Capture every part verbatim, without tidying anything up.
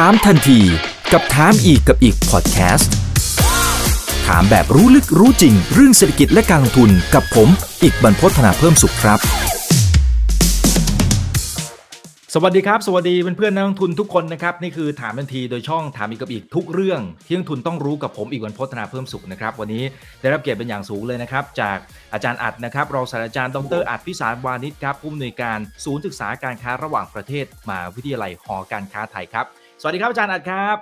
ถามทันทีกับถามอีกกับอีกพอดแคสต์ถามแบบรู้ลึกรู้จริงเรื่องเศรษฐกิจและการลงทุนกับผมอีกบรรพต ธนาเพิ่มสุขครับสวัสดีครับสวัสดีเพื่อนๆนักลงทุนทุกคนนะครับนี่คือถามทันทีโดยช่องถามอีกกับอีกทุกเรื่องที่นักลงทุนต้องรู้กับผมอีกบรรพต ธนาเพิ่มสุขนะครับวันนี้ได้รับเกียรติเป็นอย่างสูงเลยนะครับจากอาจารย์อัดนะครับรองศาสตราจารย์ดรอัดพิสารวานิชครับผู้อำนวยการศูนย์ศึกษาการค้าระหว่างประเทศมหาวิทยาลัยหอการค้าไทยครับสวัสดีครับอาจารย์อัดครับ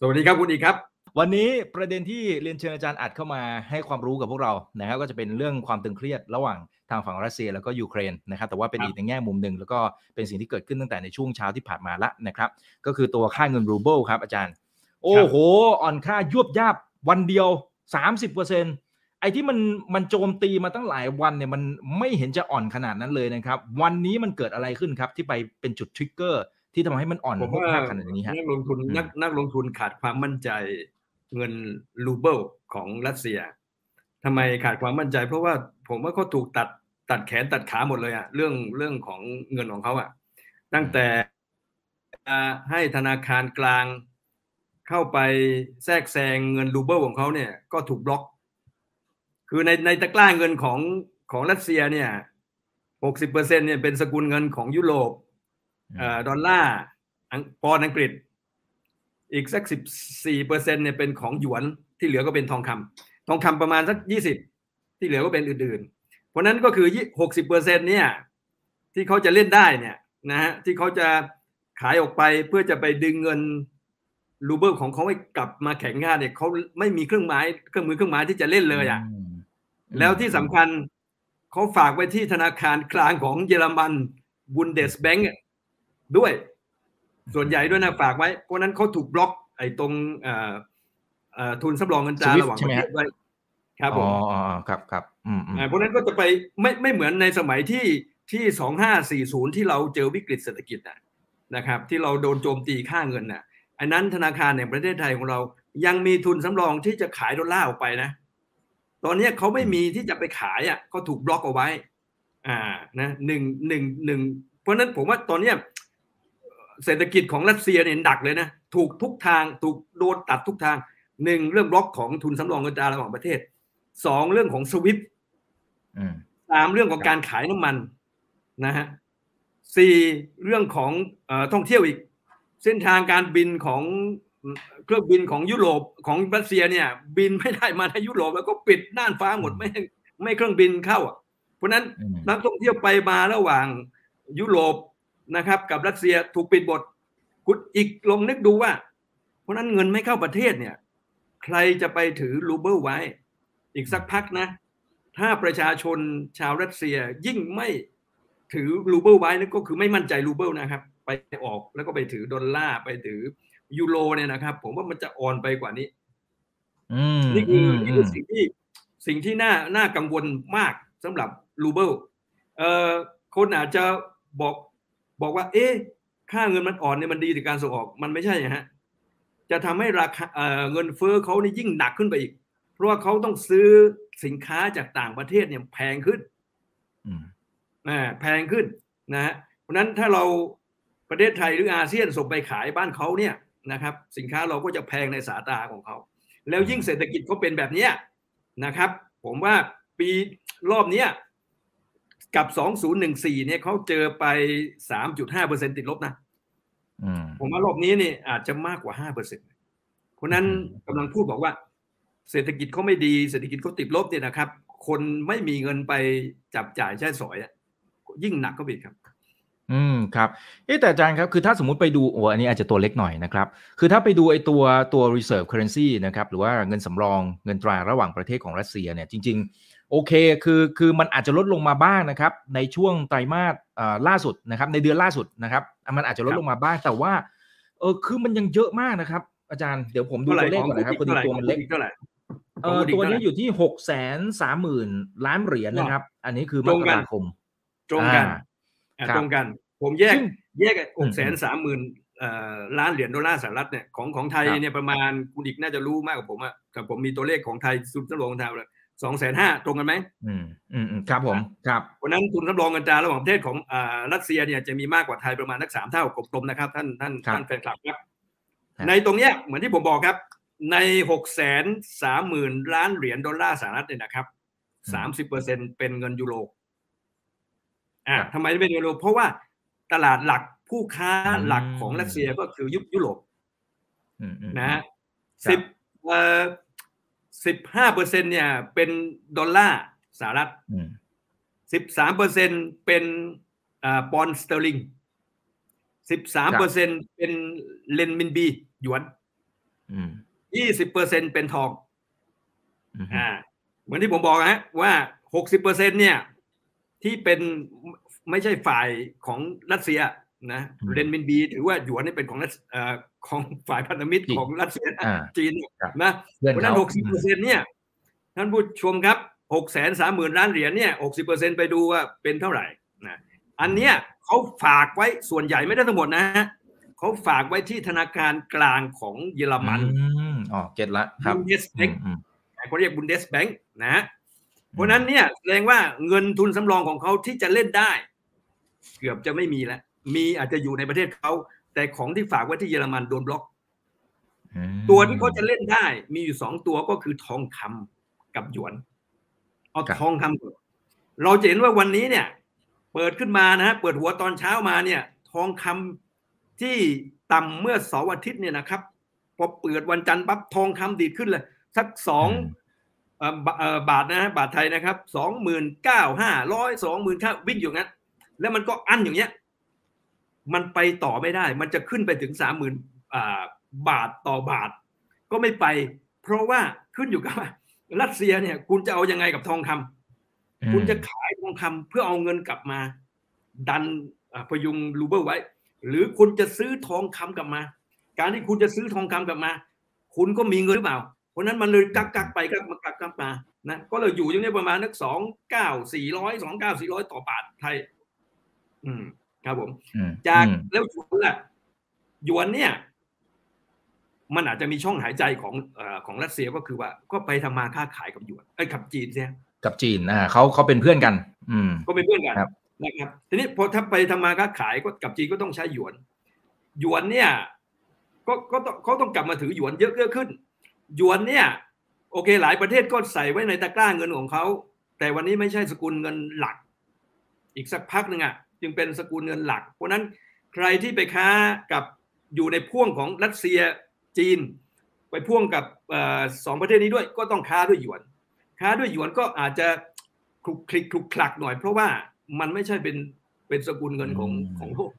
สวัสดีครับคุณอีกครับวันนี้ประเด็นที่เรียนเชิญอาจารย์อัดเข้ามาให้ความรู้กับพวกเรานะครับก็จะเป็นเรื่องความตึงเครียดระหว่างทางฝั่งรัสเซียแล้วก็ยูเครนนะครับแต่ว่าเป็นอีกในแง่มุมหนึ่งแล้วก็เป็นสิ่งที่เกิดขึ้นตั้งแต่ในช่วงเช้าที่ผ่านมาละนะครับก็คือตัวค่าเงินรูเบิลครับอาจารย์โอ้โหอ่อนค่ายวบยาบวันเดียว สามสิบเปอร์เซ็นต์ ไอ้ที่มันมันโจมตีมาตั้งหลายวันเนี่ยมันไม่เห็นจะอ่อนขนาดนั้นเลยนะครับวันนี้มันเกิดอะไรขึ้นครับที่ไปเป็นจุดทริกเกอร์ที่ทำให้มันอ่อนมากขนาดนี้ฮะนักลงทุนนักนักลงทุนขาดความมั่นใจเงินรูเบิลของรัสเซียทำไมขาดความมั่นใจเพราะว่าผมว่าเขาถูกตัดตัดแขนตัดขาหมดเลยอะเรื่องเรื่องของเงินของเขาอะตั้งแต่ให้ธนาคารกลางเข้าไปแทรกแซงเงินรูเบิลของเขาเนี่ยก็ถูกบล็อกคือในในตะกร้าเงินของของรัสเซียเนี่ย หกสิบเปอร์เซ็นต์ เนี่ยเป็นสกุลเงินของยุโรปดอลลาร์ปอนด์อังกฤษอีกสัก สิบสี่เปอร์เซ็นต์ เนี่ยเป็นของหยวนที่เหลือก็เป็นทองคำทองคำประมาณสักยี่สิบที่เหลือก็เป็นอื่นๆเพราะนั้นก็คือ หกสิบเปอร์เซ็นต์ เนี่ยที่เขาจะเล่นได้เนี่ยนะฮะที่เขาจะขายออกไปเพื่อจะไปดึงเงินรูเบิลของเขาให้กลับมาแข็งค่าเนี่ยเขาไม่มีเครื่องไม้เครื่องมือเครื่องไม้ที่จะเล่นเลยอ่ะแล้วที่สำคัญเขาฝากไว้ที่ธนาคารกลางของเยอรมันบุนเดสแบงก์ด้วยส่วนใหญ่ด้วยนะฝากไว้เพราะนั้นเขาถูกบล็อกไอ้ตรงทุนสำรองเงินตราระหว่างประเทศไว้ครับผมอ๋อครับครับอืมเพราะนั้นก็จะไปไม่ไม่เหมือนในสมัยที่ที่สองพันห้าร้อยสี่สิบที่เราเจอวิกฤตเศรษฐกิจนะนะครับที่เราโดนโจมตีค่าเงินนะอันนั้นธนาคารแห่งประเทศไทยของเรายังมีทุนสำรองที่จะขายดอลลาร์ออกไปนะตอนนี้เขาไม่มีที่จะไปขายอ่ะก็ถูกบล็อกเอาไว้อ่านะหนึ่งหนึ่งหนึ่งเพราะนั้นผมว่าตอนนี้เศรษฐกิจของรัสเซียเนี่ยหนักเลยนะถูกทุกทางถูกโดนตัดทุกทางหนึ่งเรื่องบล็อกของทุนสำรองเงินตราระหว่างประเทศสองเรื่องของสวิฟต์สามเรื่องของการขายน้ำมันนะฮะสี่เรื่องของเอ่อท่องเที่ยวอีกเส้นทางการบินของเครื่องบินของยุโรปของรัสเซียเนี่ยบินไม่ได้มาในยุโรปแล้วก็ปิดน่านฟ้าหมดไม่ไม่เครื่องบินเข้าอ่ะเพราะนั้นนักท่องเที่ยวไปมาระหว่างยุโรปนะครับกับรัสเซียถูกปิดบทคุณอีกลองนึกดูว่าเพราะนั้นเงินไม่เข้าประเทศเนี่ยใครจะไปถือรูเบิลไว้อีกสักพักนะถ้าประชาชนชาวรัสเซียยิ่งไม่ถือรูเบิลไว้นั่นก็คือไม่มั่นใจรูเบิลนะครับไปออกแล้วก็ไปถือดอลลาร์ไปถือยูโรเนี่ยนะครับผมว่ามันจะอ่อนไปกว่านี้นี่คือนี่คือสิ่งที่สิ่งที่น่าน่ากังวลมากสำหรับรูเบิลเอ่อคนอาจจะบอกบอกว่าเอ๊ะค่าเงินมันอ่อนเนี่ยมันดีต่อการส่งออกมันไม่ใช่ฮะจะทำให้ราคา เอ่อ เงินเฟ้อเขานี่ยิ่งหนักขึ้นไปอีกเพราะว่าเขาต้องซื้อสินค้าจากต่างประเทศเนี่ยแพงขึ้นอ่าแพงขึ้นนะฮะเพราะนั้นถ้าเราประเทศไทยหรืออาเซียนส่งไปขายบ้านเขาเนี่ยนะครับสินค้าเราก็จะแพงในสายตาของเขาแล้วยิ่งเศรษฐกิจเขาเป็นแบบนี้นะครับผมว่าปีรอบนี้กับสองพันสิบสี่เนี่ยเขาเจอไป สามจุดห้าเปอร์เซ็นต์ ติดลบนะผมว่ารอบนี้นี่อาจจะมากกว่า ห้าเปอร์เซ็นต์ เพราะนั้นกำลังพูดบอกว่าเศรษฐกิจเขาไม่ดีเศรษฐกิจเขาติดลบเนี่ยนะครับคนไม่มีเงินไปจับจ่ายใช้สอยยิ่งหนักก็บิดครับอืมครับเอ๊ะแต่อาจารย์ครับคือถ้าสมมุติไปดูโอ้อันนี้อาจจะตัวเล็กหน่อยนะครับคือถ้าไปดูไอ้ตัวตัว reserve currency นะครับหรือว่าเงินสำรองเงินตราระหว่างประเทศของรัสเซียเนี่ยจริงๆโอเคคือคือมันอาจจะลดลงมาบ้างนะครับในช่วงไตรมาสล่าสุดนะครับในเดือนล่าสุดนะครับมันอาจจะลดลงมาบ้างแต่ว่าเออคือมันยังเยอะมากนะครับอาจารย์เดี๋ยวผมดูตัวเลขก่อนนะครับคนตัวมันเล็กเท่าไหร่เออตัวนี้อยู่ที่ หกแสนสามหมื่น ล้านเหรียญนะครับอันนี้คือมกราคมตรงกันตรงกันผมแยกแยก หกแสนสามหมื่น เอ่อล้านเหรียญดอลลาร์สหรัฐเนี่ยของของไทยเนี่ยประมาณคุณอีกน่าจะรู้มากกว่าผมอ่ะแต่ผมมีตัวเลขของไทยสุดสำรองของไทยสองแสนห้าตรงกันไหมอืมอืมครับผมครับวันนั้นทุนสำรองเงินตราระหว่างประเทศของอ่ารัสเซียเนี่ยจะมีมากกว่าไทยประมาณนักสามเท่ากลมๆนะครับท่านท่านท่านแฟนคลับครับ ในตรงเนี้ยเหมือนที่ผมบอกครับใน หกแสนสามหมื่น ล้านเหรียญดอลลาร์สหรัฐเนี่ยนะครับ สามสิบเปอร์เซ็นต์ เป็นเงินยูโรอ่าทำไมเป็นยูโรเพราะว่าตลาดหลักผู้ค้าหลักของรัสเซียก็คือยุโรปนะฮะ10เอ่อ สิบห้าเปอร์เซ็นต์ เนี่ยเป็นดอลลาร์สหรัฐ สิบสามเปอร์เซ็นต์ เป็นเอ่อปอนด์สเตอร์ลิง สิบสามเปอร์เซ็นต์ เป็นเรนมินบีหยวนยี่สิบเปอร์เซ็นต์ เป็นทองอ่าเหมือนที่ผมบอกนะฮะว่า หกสิบเปอร์เซ็นต์ เนี่ยที่เป็นไม่ใช่ฝ่ายของรัสเซียนะเรนมินบีหรือว่าหยวนนี่เป็นของเอ่อของฝ่ายพันธมิตรของรัสเซียจีนนะเพราะฉะนั้น หกสิบเปอร์เซ็นต์ เนี่ยท่านผู้ชมครับ หกแสนสามหมื่น ล้านเหรียญเนี่ย หกสิบเปอร์เซ็นต์ ไปดูว่าเป็นเท่าไหร่นะอันเนี้ยเขาฝากไว้ส่วนใหญ่ไม่ได้ทั้งหมดนะฮะเขาฝากไว้ที่ธนาคารกลางของเยอรมันอ๋อเก็ตละครับ Bundesbank เขาเรียก Bundesbank นะฮะเพราะนั้นเนี่ยแสดงว่าเงินทุนสำรองของเขาที่จะเล่นได้เกือบจะไม่มีแล้วมีอาจจะอยู่ในประเทศเขาแต่ของที่ฝากไว้ที่เยอรมันโดนบล็อกตัวที่เขาจะเล่นได้มีอยู่สองตัวก็คือทองคำกับหยวนเอาทองคำเราจะเห็นว่าวันนี้เนี่ยเปิดขึ้นมานะฮะเปิดหัวตอนเช้ามาเนี่ยทองคำที่ต่ำเมื่อเสาร์อาทิตย์เนี่ยนะครับพอเปิดวันจันทร์ปั๊บทองคำดีดขึ้นเลยสักสองบาทนะฮะบาทไทยนะครับสองหมื่นเก้าห้าร้อยสองหมื่นข้าวิ่งอยู่งั้นแล้วมันก็อั้นอย่างเงี้ยมันไปต่อไม่ได้มันจะขึ้นไปถึงสามหมื่นบาทต่อบาทก็ไม่ไปเพราะว่าขึ้นอยู่กับรัสเซียเนี่ยคุณจะเอายังไงกับทองคำคุณจะขายทองคำเพื่อเอาเงินกลับมาดันพยุงรูเบิลไว้หรือคุณจะซื้อทองคำกลับมาการที่คุณจะซื้อทองคำกลับมาคุณก็มีเงินหรือเปล่าเพราะนั้นมันเลยกักกักไปกักมากักกักมานะก็เลยอยู่อย่างนี้ประมาณนักสองเก้าสี่ร้อยสองเก้าสี่ร้อยต่อบาทไทยอืมครับผมจากแล้วหยวนล่ะหยวนเนี่ยมันอาจจะมีช่องหายใจของเอ่อของรัสเซียก็คือว่าก็ไปทำมาค้าขายกับหยวนไอ้กับจีนใช่ไหมกับจีนอ่าเขาเขาเป็นเพื่อนกันอืมก็เป็นเพื่อนกันนะครับทีนี้พอถ้าไปทำมาค้าขายก็กับจีนก็ต้องใช้หยวนหยวนเนี่ยก็ก็ต้องเขาต้องกลับมาถือหยวนเยอะๆขึ้นหยวนเนี่ยโอเคหลายประเทศก็ใส่ไว้ในตะกร้าเงินของเขาแต่วันนี้ไม่ใช่สกุลเงินหลักอีกสักพักนึงอ่ะจึงเป็นสกุลเงินหลักเพราะนั้นใครที่ไปค้ากับอยู่ในพ่วงของรัสเซียจีนไปพ่วงกับสองประเทศนี้ด้วยก็ต้องค้าด้วยหยวนค้าด้วยหยวนก็อาจจะคลุกคลิกคลุกคลักหน่อยเพราะว่ามันไม่ใช่เป็นเป็นสกุลเงินของของโลก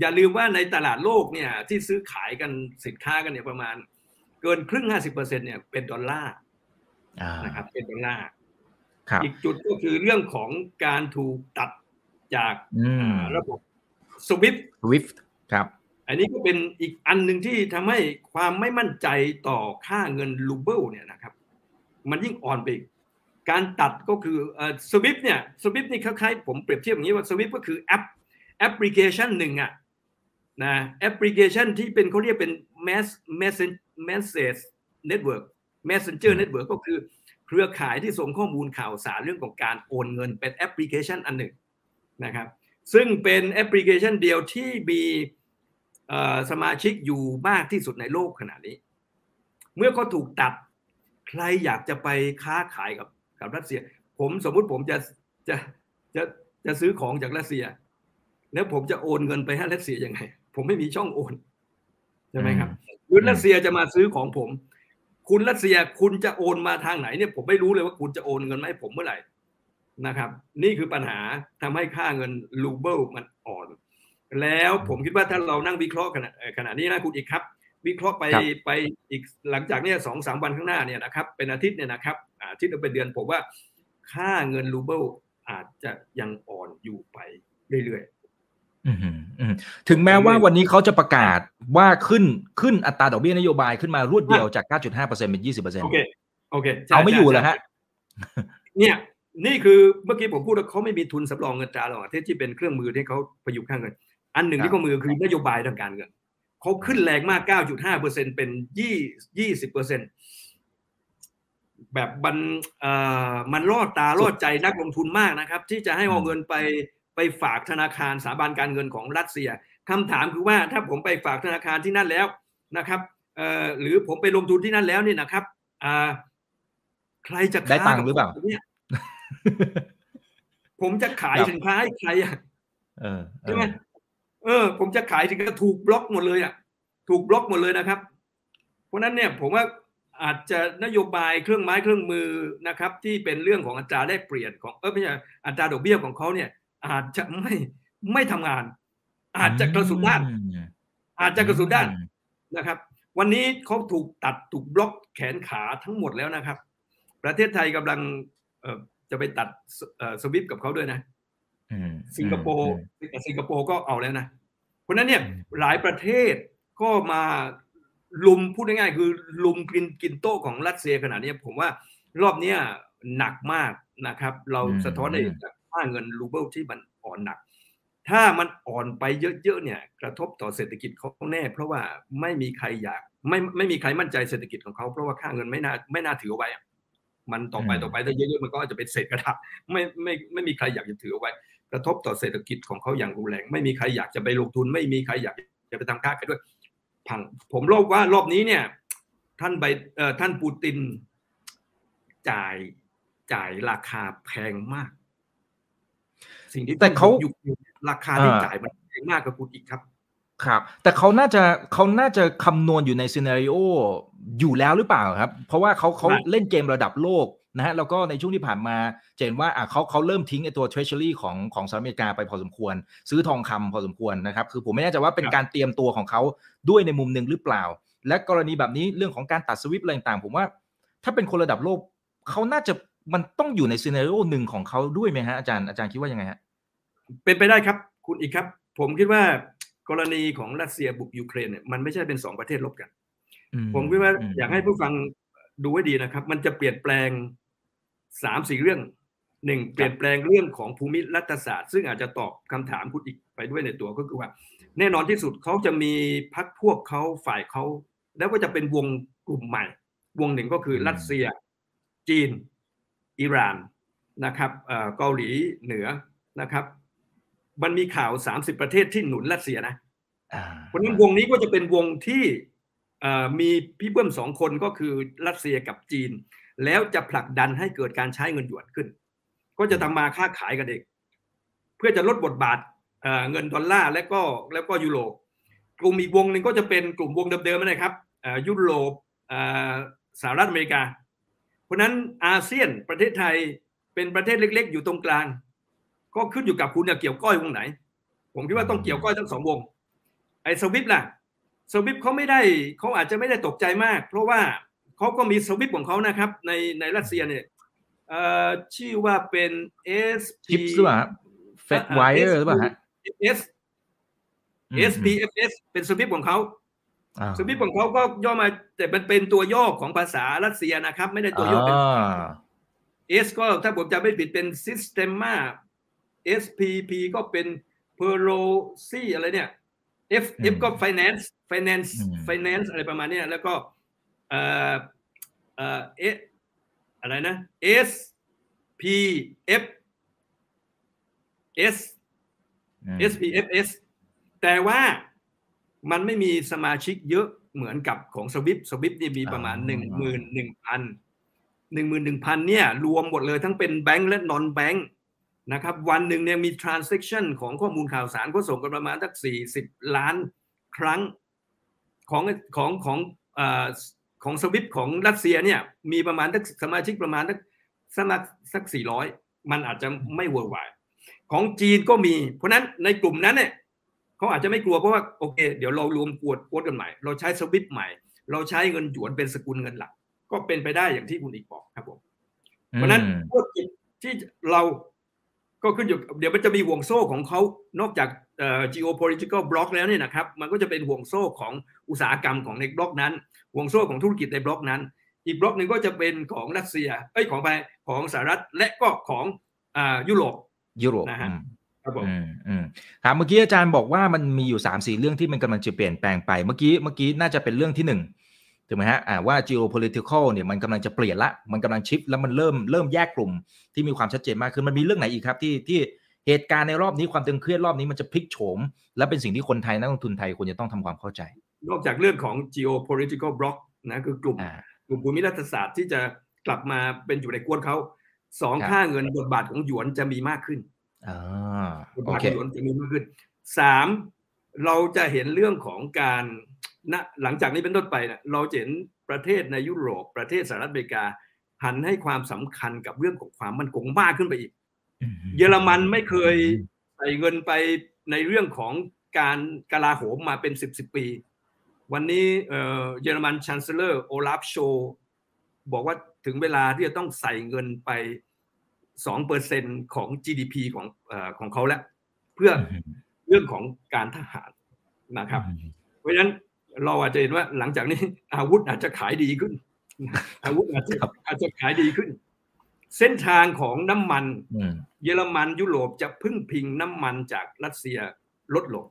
อย่าลืมว่าในตลาดโลกเนี่ยที่ซื้อขายกันสินค้ากันเนี่ยประมาณเกินครึ่ง ห้าสิบเปอร์เซ็นต์ เนี่ยเป็นดอลลาร์นะครับเป็นดอลลาร์อีกจุดก็คือเรื่องของการถูกตัดจากระบบ สวิฟต์ สวิฟต์ ครับอันนี้ก็เป็นอีกอันหนึ่งที่ทำให้ความไม่มั่นใจต่อค่าเงินรูเบิลเนี่ยนะครับมันยิ่งอ่อนไปการตัดก็คือเอ่อ สวิฟต์ เนี่ย สวิฟต์ นี่คล้ายๆผมเปรียบเทียบอย่างนี้ว่า สวิฟต์ ก็คือแอปแอปพลิเคชันหนึ่งอ่ะนะแอปพลิเคชันที่เป็นเขาเรียกเป็น mass message network messenger network ก็คือเครือข่ายที่ส่งข้อมูลข่าวสารเรื่องของการโอนเงินเป็นแอปพลิเคชันอันหนึ่งนะครับซึ่งเป็นแอปพลิเคชันเดียวที่มีสมาชิกอยู่มากที่สุดในโลกขณะนี้เมื่อเขาถูกตัดใครอยากจะไปค้าขายกับกับรัสเซียผมสมมุติผมจะจะจะจะซื้อของจากรัสเซียแล้วผมจะโอนเงินไปให้รัสเซียยังไงผมไม่มีช่องโอนใช่ไหมครับคุณรัสเซียจะมาซื้อของผมคุณรัสเซียคุณจะโอนมาทางไหนเนี่ยผมไม่รู้เลยว่าคุณจะโอนเงินมาให้ผมเมื่อไหร่นะครับนี่คือปัญหาทำให้ค่าเงินรูเบิลมันอ่อนแล้วผมคิดว่าถ้าเรานั่งวิเคราะห์ขณะขณะนี้นะคุณอีกครับวิเคราะห์ไปไปอีกหลังจากนี้ สองถึงสาม วันข้างหน้าเนี่ยนะครับเป็นอาทิตย์เนี่ยนะครับอาทิตย์หรือเป็นเดือนผมว่าค่าเงินรูเบิลอาจจะยังอ่อนอยู่ไปเรื่อยถึงแม้ว่าวันนี้เขาจะประกาศว่าขึ้นขึ้นอัตราดอกเบี้ยนโยบายขึ้นมารวดเดียวจาก เก้าจุดห้าเปอร์เซ็นต์ เป็น ยี่สิบเปอร์เซ็นต์ โอเคโอเคเอาไม่อยู่แล้วฮะเนี่ยนี่คือเมื่อกี้ผมพูดว่าเขาไม่มีทุนสำรองเงินตราหรอกที่เป็นเครื่องมือที่เขาประยุกต์ข้างเงินอันหนึ่งที่เขามือคือนโยบายทางการเงินเขาขึ้นแรงมาก เก้าจุดห้าเปอร์เซ็นต์ เป็น ยี่สิบเปอร์เซ็นต์ แบบมันเอ่อมันล่อตาล่อใจนักลงทุนมากนะครับที่จะให้เอาเงินไปไปฝากธนาคารสถาบันการเงินของรัสเซียคำถามคือว่าถ้าผมไปฝากธนาคารที่นั่นแล้วนะครับ หรือผมไปลงทุนที่นั่นแล้วเนี่ยนะครับใครจะได้ตังค์หรือเปล่าผมจะขายสินค้าให้ใครอ่ะใช่ไหมเออผมจะขายสินค้าถูกบล็อกหมดเลยอ่ะถูกบล็อกหมดเลยนะครับเพราะนั้นเนี่ยผมว่าอาจจะนโยบายเครื่องไม้เครื่องมือนะครับที่เป็นเรื่องของอัตราแลกเปลี่ยนของเออไม่ใช่อัตราดอกเบี้ยของเขาเนี่ยอาจจะไม่ไม่ทำงานอาจจะกระสุนด้านอาจจะกระสุนด้านนะครับวันนี้เขาถูกตัดถูกบล็อกแขนขาทั้งหมดแล้วนะครับประเทศไทยกำลังจะไปตัดสวิปกับเขาด้วยนะสิงคโปร์สิงคโปร์ก็เอาแล้วนะเพราะนั้นเนี่ยหลายประเทศก็มาลุมพูดง่ายๆคือลุมกินกินโต๊ะของรัสเซียขนาดนี้ผมว่ารอบนี้หนักมากนะครับเราสะท้อนได้จากค่าเงินรูเบิลที่มันอ่อนหนักถ้ามันอ่อนไปเยอะๆเนี่ยกระทบต่อเศรษฐกิจเขาแน่เพราะว่าไม่มีใครอยากไม่ไม่มีใครมั่นใจเศรษฐกิจของเขาเพราะว่าค่าเงินไม่น่าไม่น่าถือไว้มันต่อไปต่อไปถ้าเยอะๆมันก็จะเป็นเศษกระดาษไม่ไม่ไม่มีใครอยากจะถือไว้กระทบต่อเศรษฐกิจของเขาอย่างรุนแรงไม่มีใครอยากจะไปลงทุนไม่มีใครอยากจะไปทำค้าขายด้วยพังผมรอบว่ารอบนี้เนี่ยท่านไปเอ่อท่านปูตินจ่ายจ่ายราคาแพงมากสิ่งที่แต่เขาอยู่ราคาที่จ่ายมันแพงมากกับคุณอีกครับครับแต่เขาน่าจะเขาน่าจะคำนวณอยู่ในซีนาริโออยู่แล้วหรือเปล่าครับเพราะว่าเขาเขาเล่นเกมระดับโลกนะฮะแล้วก็ในช่วงที่ผ่านมาเจนว่าเขาเขาเริ่มทิ้งไอ้ตัว Treasury ของของสหรัฐอเมริกาไปพอสมควรซื้อทองคำพอสมควรนะครับคือผมไม่แน่ใจว่าเป็นการเตรียมตัวของเขาด้วยในมุมหนึ่งหรือเปล่าและกรณีแบบนี้เรื่องของการตัดสวิปอะไรต่างผมว่าถ้าเป็นคนระดับโลกเขาน่าจะมันต้องอยู่ในซีนาริโอหนึ่งของเขาด้วยไหมฮะอาจารย์อาจารย์คิดว่ายังไงฮะเป็นไปได้ครับคุณอีกครับผมคิดว่ากรณีของรัสเซียบุกยูเครนเนี่ยมันไม่ใช่เป็นสองประเทศลบกันผมคิดว่าอยากให้ผู้ฟังดูให้ดีนะครับมันจะเปลี่ยนแปลงสามสี่เรื่องหนึ่งเปลี่ยนแปลงเรื่องของภูมิรัฐศาสตร์ซึ่งอาจจะตอบคำถามคุณอีกไปด้วยในตัวก็คือว่าแน่นอนที่สุดเขาจะมีพรรคพวกเขาฝ่ายเขาแล้วก็จะเป็นวงกลุ่มใหม่วงหนึ่งก็คือรัสเซียจีนอิหร่านนะครับเกาหลีเหนือนะครับมันมีข่าวสามสิบประเทศที่หนุนรัสเซียนะเพราะฉะนั้นวงนี้ก็จะเป็นวงที่มีพี่เบิ้มสองคนก็คือรัสเซียกับจีนแล้วจะผลักดันให้เกิดการใช้เงินหยวนขึ้นก็จะทำมาค้าขายกันเองเพื่อจะลดบทบาทเงินดอลลาร์และก็แล้วก็ยูโรกลุ่มอีกวงหนึ่งก็จะเป็นกลุ่มวงเดิมๆนะครับยุโรปสหรัฐอเมริกาเพราะนั้นอาเซียนประเทศไทยเป็นประเทศเล็กๆอยู่ตรงกลางก็ขึ้นอยู่กับคุณจะเกี่ยวก้อยวงไหนผมคิดว่าต้องเกี่ยวก้อยทั้งสองวงไอ้สวิปล่ะสวิปเขาไม่ได้เขาอาจจะไม่ได้ตกใจมากเพราะว่าเขาก็มีสวิปของเขานะครับในในรัสเซียเนี่ยชื่อว่าเป็น S ชิปหรือเปล่าเฟดไวเออร์หรือเปล่าฮะ S S P F S เป็นสวิปของเขาสวิปของเขาก็ย่อมาแต่มันเป็นตัวย่อของภาษารัสเซียนะครับไม่ได้ตัวย่อเป็น S ก็ถ้าผมจำไม่ผิดเป็น Systemaเอส พี พี ก็เป็น Pelosi อะไรเนี่ย F F ก็ Finance Finance Finance อะไรประมาณนี้แล้วก็เอ่อเอ่อ S อะไรนะ S P F S S P F S แต่ว่ามันไม่มีสมาชิกเยอะเหมือนกับของสวิฟต์สวิฟต์นี่มีประมาณ หนึ่งหมื่นหนึ่งพัน หนึ่งหมื่นหนึ่งพัน เนี่ยรวมหมดเลยทั้งเป็นแบงก์และ non bankนะครับวันหนึ่งเนี่ยมี transaction ของข้อมูลข่าวสารก็ส่งกันประมาณสักสี่สิบล้านครั้งของของของเอ่อของสวิฟต์ของรัสเซียเนี่ยมีประมาณสักสมาชิกประมาณสักสมัครสักสี่ร้อยมันอาจจะไม่เวอร์ไวของจีนก็มีเพราะนั้นในกลุ่มนั้นเนี่ยเขาอาจจะไม่กลัวเพราะว่าโอเคเดี๋ยวเรารวมกวดกวดกันใหม่เราใช้สวิฟต์ใหม่เราใช้เงินหยวนเป็นสกุลเงินหลักก็เป็นไปได้อย่างที่คุณอีกบอกครับผมเพราะนั้นพวกที่เราก็ขึ้นอยู่เดี๋ยวมันจะมีห่วงโซ่ของเขานอกจากเอ่อ geopolitical block แล้วเนี่ยนะครับมันก็จะเป็นห่วงโซ่ของอุตสาหกรรมของในบล็อกนั้นห่วงโซ่ของธุรกิจในบล็อกนั้นอีกบล็อกนึงก็จะเป็นของรัสเซียเอ้ยของไปของสหรัฐและก็ของอ่ายุโรปยุโรปนะฮะครับผมอืมถามเมื่อกี้อาจารย์บอกว่ามันมีอยู่ สามถึงสี่ เรื่องที่มันกำลังจะเปลี่ยนแปลงไปเมื่อกี้เมื่อกี้น่าจะเป็นเรื่องที่หนึ่งถูกมั้ยฮะอ่าว่า geopolitical เนี่ยมันกำลังจะเปลี่ยนละมันกำลังชิฟต์แล้วมันเริ่มเริ่มแยกกลุ่มที่มีความชัดเจนมากขึ้นมันมีเรื่องไหนอีกครับที่ที่เหตุการณ์ในรอบนี้ความตึงเครียดรอบนี้มันจะพลิกโฉมและเป็นสิ่งที่คนไทยนักลงทุนไทยควรจะต้องทำความเข้าใจ นอกจากเรื่องของ geopolitical block นะคือกลุ่มกลุ่มภูมิรัฐศาสตร์ที่จะกลับมาเป็นอยู่ในกวนเขาสองค่าเงินบทบาทของหยวนจะมีมากขึ้นบทบาทหยวนจะมีมากขึ้นสามเราจะเห็นเรื่องของการนะหลังจากนี้เป็นต้นไปนะเราเห็นประเทศในยุโรปประเทศสหรัฐอเมริกาหันให้ความสำคัญกับเรื่องของความมั่นคงมากขึ้นไปอีกเยอรมันไม่เคยใส่เงินไปในเรื่องของการกลาโหมมาเป็นสิบสิบปีวันนี้เยอรมันชันเซลเลอร์โอลาฟโชว์บอกว่าถึงเวลาที่จะต้องใส่เงินไป สองเปอร์เซ็นต์ ของ จี ดี พี ของของเขาแล้วเพื่อเรื่องของการทหารนะครับเพราะฉะนั้นเราอาจจะเห็นว่าหลังจากนี้อาวุธอาจจะขายดีขึ้นอาวุธอาจจะอาจจะขายดีขึ้นเส้นทางของน้ำมันเยอรมันยุโรปจะพึ่งพิงน้ำมันจากรัสเซียลดลง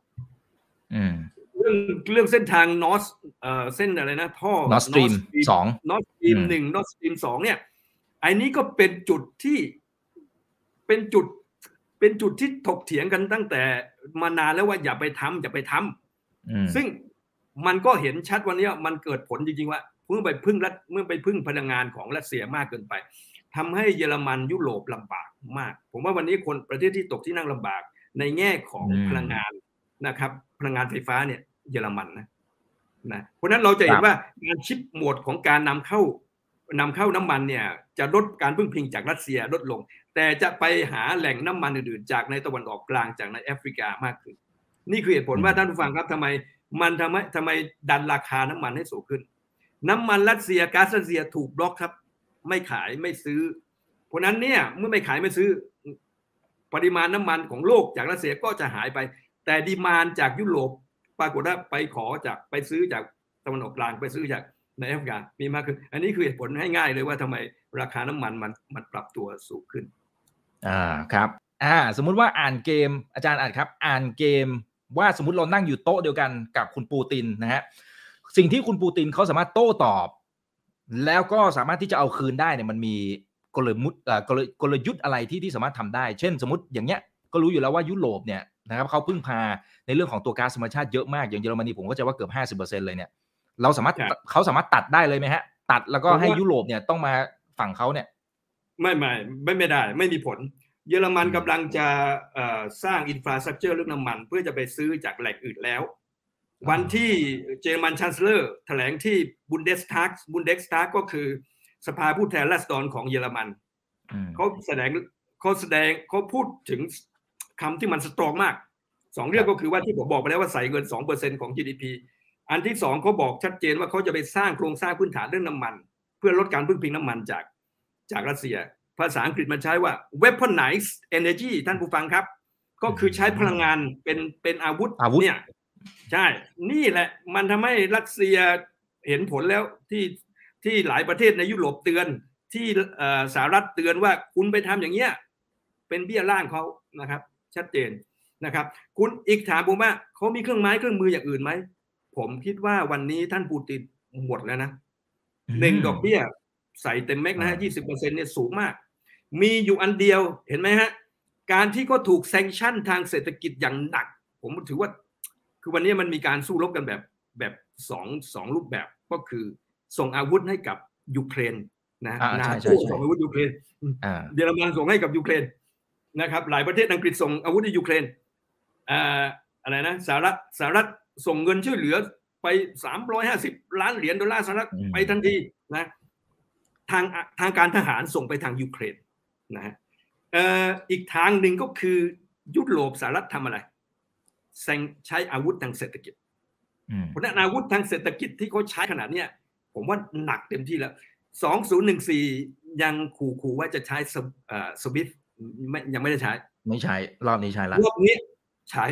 เรื่องเรื่องเส้นทางนอร์ธเอ่อเส้นอะไรนะท่อนอร์ธสตรีมสองนอร์ธสตรีมหนึ่งนอร์ธสตรีมสองเนี่ยไอ้นี้ก็เป็นจุดที่เป็นจุดเป็นจุดที่ถกเถียงกันตั้งแต่มานานแล้วว่าอย่าไปทำอย่าไปทำซึ่งมันก็เห็นชัดวันนี้มันเกิดผลจริงๆว่าเมื่อไปพึ่งรัฐเมื่อไปพึ่งพลังงานของรัสเซียมากเกินไปทำให้เยอรมันยุโรปลำบากมากผมว่าวันนี้คนประเทศที่ตกที่นั่งลำบากในแง่ของพลังงานนะครับพลังงานไฟฟ้าเนี่ยเยอรมันนะนะเพราะนั้นเราจะเห็นว่าการชิปหมวดของการนำเข้านำเข้าน้ำมันเนี่ยจะลดการพึ่งพิงจากรัสเซียลดลงแต่จะไปหาแหล่งน้ำมันอื่นๆจากในตะวันออกกลางจากในแอฟริกามากขึ้นนี่คือเหตุผลว่าท่านผู้ฟังครับทำไมมันทำให้ทำไมดันราคาน้ำมันให้สูงขึ้นน้ำมันรัสเซียก๊าซรัสเซียถูกบล็อกครับไม่ขายไม่ซื้อเพราะนั้นเนี่ยเมื่อไม่ขายไม่ซื้อปริมาณน้ำมันของโลกจากรัสเซียก็จะหายไปแต่ดีมานด์จากยุโรปปรากฏว่าไปขอจากไปซื้อจากตะวันออกกลางไปซื้อจากในแอฟริกามีมากขึ้นอันนี้คือเหตุผลง่ายๆเลยว่าทำไมราคาน้ำมันมันมันปรับตัวสูงขึ้นอ่าครับอ่าสมมุติว่าอ่านเกมอาจารย์อ่านครับอ่านเกมว่าสมมุติเรานั่งอยู่โต๊ะเดียวกันกับคุณปูตินนะฮะสิ่งที่คุณปูตินเขาสามารถโต้ตอบแล้วก็สามารถที่จะเอาคืนได้เนี่ยมันมีกลยุทธ์กลยุทธ์อะไรที่ที่สามารถทำได้เช่นสมมติอย่างเงี้ยก็รู้อยู่แล้วว่ายุโรปเนี่ยนะครับเขาพึ่งพาในเรื่องของตัวก๊าซธรรมชาติเยอะมากอย่างเยอรมนีผมก็จะว่าเกือบห้าสิบเปอร์เซ็นต์เลยเนี่ยเราสามารถเขาสามารถตัดได้เลยไหมฮะตัดแล้วก็ให้ยุโรปเนี่ยต้องมาฝั่งเขาเนี่ยไม่ไม่ไม่ได้ไม่มีผลเยอรมันกำลังจะสร้างอินฟราสตรัคเจอร์เรื่องน้ำมันเพื่อจะไปซื้อจากแหล่งอื่นแล้ววันที่เยอรมันชันเซลเลอร์แถลงที่บุนเดสทากบุนเดสทากก็คือสภาผู้แทนราษฎรของเยอรมันเขาแสดงเขาแสดงเขาพูดถึงคำที่มันสตรองมากสองเรื่องก็คือว่าที่ผมบอกไปแล้วว่าใส่เงิน สองเปอร์เซ็นต์ ของ จี ดี พี อันที่สองเขาบอกชัดเจนว่าเขาจะไปสร้างโครงสร้างพื้นฐานเรื่องน้ำมันเพื่อลดการพึ่งพิงน้ำมันจากจากรัสเซียภาษาอังกฤษมันใช้ว่า weaponized energy ท่านผู้ฟังครับก็คือใช้พลังงานเป็นเป็นอาวุธเนี่ยใช่นี่แหละมันทำให้รัสเซียเห็นผลแล้วที่ที่หลายประเทศในยุโรปเตือนที่สหรัฐเตือนว่าคุณไปทำอย่างเงี้ยเป็นเบี้ยล่างเขานะครับชัดเจนนะครับคุณอีกถามผมว่าเขามีเครื่องไม้เครื่องมืออย่างอื่นไหมผมคิดว่าวันนี้ท่านปูตินหมดแล้วนะหนึ่งดอกเบี้ยใส่เต็มแม็กนะฮะ ยี่สิบเปอร์เซ็นต์ เนี่ยสูงมากมีอยู่อันเดียวเห็นไหมฮะการที่ก็ถูกแซงชั่นทางเศรษฐกิจอย่างหนักผมถือว่าคือวันนี้มันมีการสู้รบกันแบบแบบสองสองรูปแบบก็คือส่งอาวุธให้กับยูเครนนะนาโต้ส่งอาวุธยูเครนเยอรมันส่งให้กับยูเครนนะครับหลายประเทศอังกฤษส่งอาวุธให้ยูเครนอะไรนะสหรัฐสหรัฐส่งเงินช่วยเหลือไปสามร้อยห้าสิบล้านเหรียญดอลลาร์สหรัฐไปทันทีนะทางทางการทหารส่งไปทางยูเครนนะฮะอีกทางหนึ่งก็คือยุโรปสหรัฐทำอะไรใช้อาวุธทางเศรษฐกิจเพราะนั้นอาวุธทางเศรษฐกิจที่เขาใช้ขนาดเนี้ยผมว่าหนักเต็มที่แล้วสองพันสิบสี่ยังขู่ๆว่าจะใช้สวิฟต์ยังไม่ได้ใช้ไม่ใช้รอบนี้ใช้แล้วรอบนี้ใช้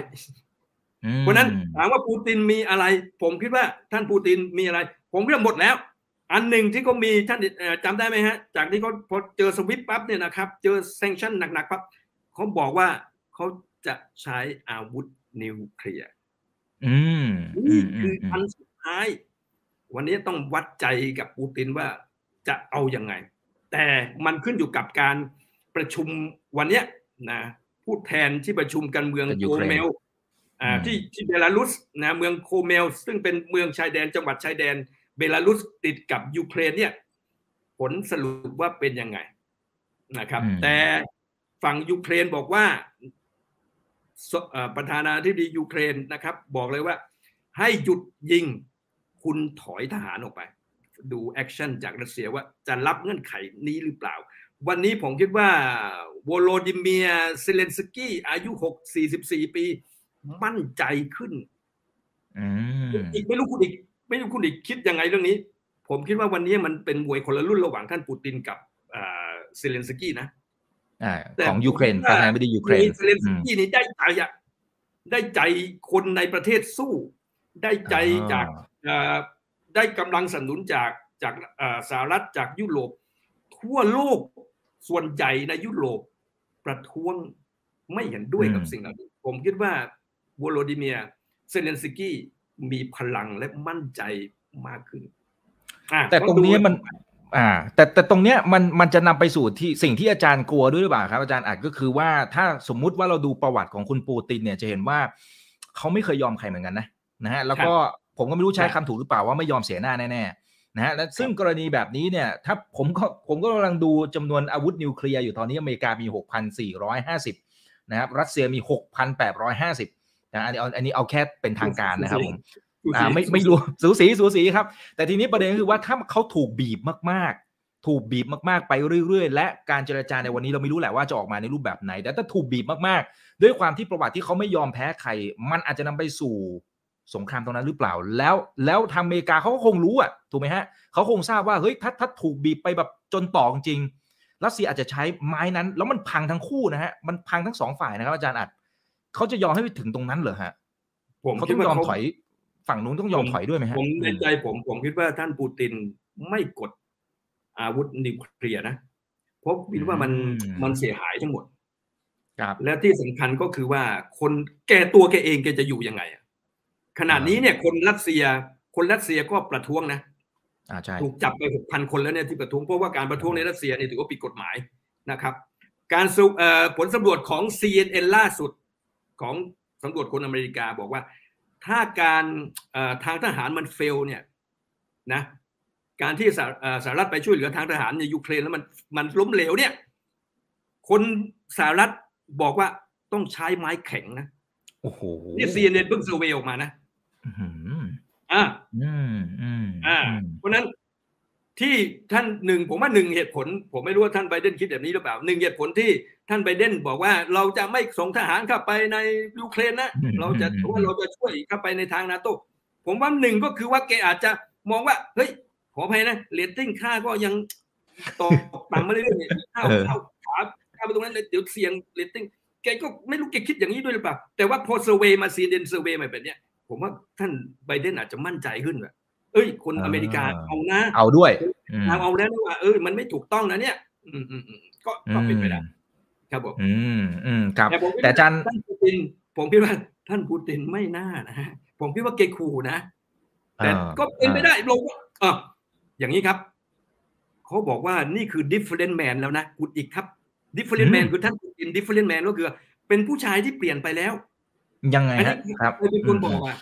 เพราะนั้นถามว่าปูตินมีอะไรผมคิดว่าท่านปูตินมีอะไรผมคิดว่าหมดแล้วอันหนึ่งที่เขามีท่านจำได้ไหมฮะจากที่เขาพอเจอสวิฟต์ปั๊บเนี่ยนะครับเจอแซงชั่นหนักๆปั๊บเขาบอกว่าเขาจะใช้อาวุธนิวเคลียร์นี่คืออันสุดท้ายวันนี้ต้องวัดใจกับปูตินว่าจะเอายังไงแต่มันขึ้นอยู่กับการประชุมวันนี้นะผู้แทนที่ประชุมการเมืองโกเมล ที่ที่เบลารุสนะเมืองโคเมลซึ่งเป็นเมืองชายแดนจังหวัดชายแดนเบลารุสติดกับยูเครนเนี่ยผลสรุปว่าเป็นยังไงนะครับแต่ฝั่งยูเครนบอกว่าประธานาธิบดียูเครนนะครับบอกเลยว่าให้หยุดยิงคุณถอยทหารออกไปดูแอคชั่นจากรัสเซียว่าจะรับเงื่อนไขนี้หรือเปล่าวันนี้ผมคิดว่าวโลดิเมียร์เซเลนสกี้อายุหกสิบสี่ปีมั่นใจขึ้นอีกไม่รู้คุณอีกไม่รู้คุณอีกคิดยังไงเรื่องนี้ผมคิดว่าวันนี้มันเป็นมวยคนละรุ่นระหว่างท่านปูตินกับเซเลนสกี้นะของยูเครนประธานาธิบดียูเครนเซเลนสกี้นี่ได้ใจอะได้ใจคนในประเทศสู้ได้ใจจากได้กำลังสนับสนุนจากจากสหรัฐจากยุโรปทั่วโลกส่วนใหญ่ในยุโรปประท้วงไม่เห็นด้วยกับสิ่งเหล่านี้ผมคิดว่าโวโลดิเมียร์เซเลนสกี้มีพลังและมั่นใจมากขึ้นแต่ตรงนี้มันอ่าแต่แต่ตรงเนี้ยมันมันจะนำไปสู่ที่สิ่งที่อาจารย์กลัวด้วยหรือเปล่าครับอาจารย์อาจก็คือว่าถ้าสมมุติว่าเราดูประวัติของคุณปูตินเนี่ยจะเห็นว่าเขาไม่เคยยอมใครเหมือนกันนะนะฮะแล้วก็ผมก็ไม่รู้ใช้คำถูกหรือเปล่าว่าไม่ยอมเสียหน้าแน่ๆนะฮะและซึ่งกรณีแบบนี้เนี่ยถ้าผมก็ผมก็กำลังดูจำนวนอาวุธนิวเคลียร์อยู่ตอนนี้อเมริกามี หกพันสี่ร้อยห้าสิบ นะครับรัสเซียมี หกพันแปดร้อยห้าสิบ นะอันนี้อันนี้เอาแค่เป็นทางการนะครับผมอ่าไม่ไม่รู้สูสีสูสีครับแต่ทีนี้ประเด็นคือว่าถ้าเขาถูกบีบมากๆถูกบีบมากๆไปเรื่อยๆและการเจรจาในวันนี้เราไม่รู้แหละว่าจะออกมาในรูปแบบไหนแต่ถ้าถูกบีบมากๆด้วยความที่ประวัติที่เขาไม่ยอมแพ้ใครมันอาจจะนำไปสู่สงครามตรงนั้นหรือเปล่าแล้วแล้วทางอเมริกาเขาก็คงรู้อ่ะถูกไหมฮะเขาคงทราบว่าเฮ้ยถ้าถ้าถูกบีบไปแบบจนต่อจริงรัสเซียอาจจะใช้ไม้นั้นแล้วมันพังทั้งคู่นะฮะมันพังทั้งสองฝ่ายนะครับอาจารย์อัดเขาจะยอมให้ไปถึงตรงนั้นเหรอฮะผมเขาต้องยอมถอยฝั่งนู้นต้องยอมถอยด้วยไหมฮะผมในใจผมผมคิดว่าท่านปูตินไม่กดอาวุธนิวเคลียร์นะเพราะคิดว่ามันมันเสียหายทั้งหมดครับและที่สำคัญก็คือว่าคนแกตัวแกเองแกจะอยู่ยังไงขณะนี้เนี่ยคนรัสเซียคนรัสเซียก็ประท้วงนะถูกจับไป หกพัน คนแล้วเนี่ยที่ประท้วงเพราะว่าการประท้วงในรัสเซียเนี่ยถือว่าผิดกฎหมายนะครับการผลสำรวจของ ซี เอ็น เอ็น ล่าสุดของสำรวจคนอเมริกาบอกว่าถ้าการทางทหารมันเฟลเนี่ยนะการที่สหรัฐไปช่วยเหลือทางทหารในยูเครนแล้วมันมันล้มเหลวเนี่ยคนสหรัฐบอกว่าต้องใช้ไม้แข็งนะโอ้โหนี่ ซี เอ็น เอ็น เพิ่งเซอร์เวย์ออกมานะอ่าอ่าเพราะนั้นที่ท่านหนึ่งผมว่าหนึ่งเหตุผลผมไม่รู้ว่าท่านไบเดนคิดแบบนี้หรือเปล่าหนึ่งเหตุผลที่ท่านไบเดนบอกว่าเราจะไม่ส่งทหารเข้าไปในยูเครนนะเราจะว่าเราจะช่วยเข้าไปในทางนาโต้ผมว่าหนึ่งก็คือว่าแกอาจจะมองว่าเฮ้ยขออภัยนะเรตติ้งค่าก็ยังตกต่ำมาเรื่อยๆเข้าเข้าขาเข้าไปตรงนั้นเลยเดี๋ยวเสี่ยงเรตติ้งแกก็ไม่รู้แกคิดอย่างนี้ด้วยหรือเปล่าแต่ว่าพอเซอร์เวย์มาซีเดนเซอร์เวย์มาแบบเนี้ยผมว่าท่านไบเดนอาจจะมั่นใจขึ้นแบบเอ้ยคนอเมริกาเอานะเอาด้วยเราเอาแล้วว่าเอ้ยมันไม่ถูกต้องนะเนี่ยอืมอืมอืมก็ก็เป็นไปได้ครับผมอืมอืมครับแต่ท่านปูตินผมคิดว่าท่านปูตินไม่น่านะผมคิดว่าเกคูนะแต่ก็เป็นไปได้ลงอ่ะอย่างนี้ครับเขาบอกว่านี่คือ different man แล้วนะกูอีกครับ different man คือท่านปูติน different man ก็คือเป็นผู้ชายที่เปลี่ยนไปแล้วยังไงครับเป็นคนบอกว่า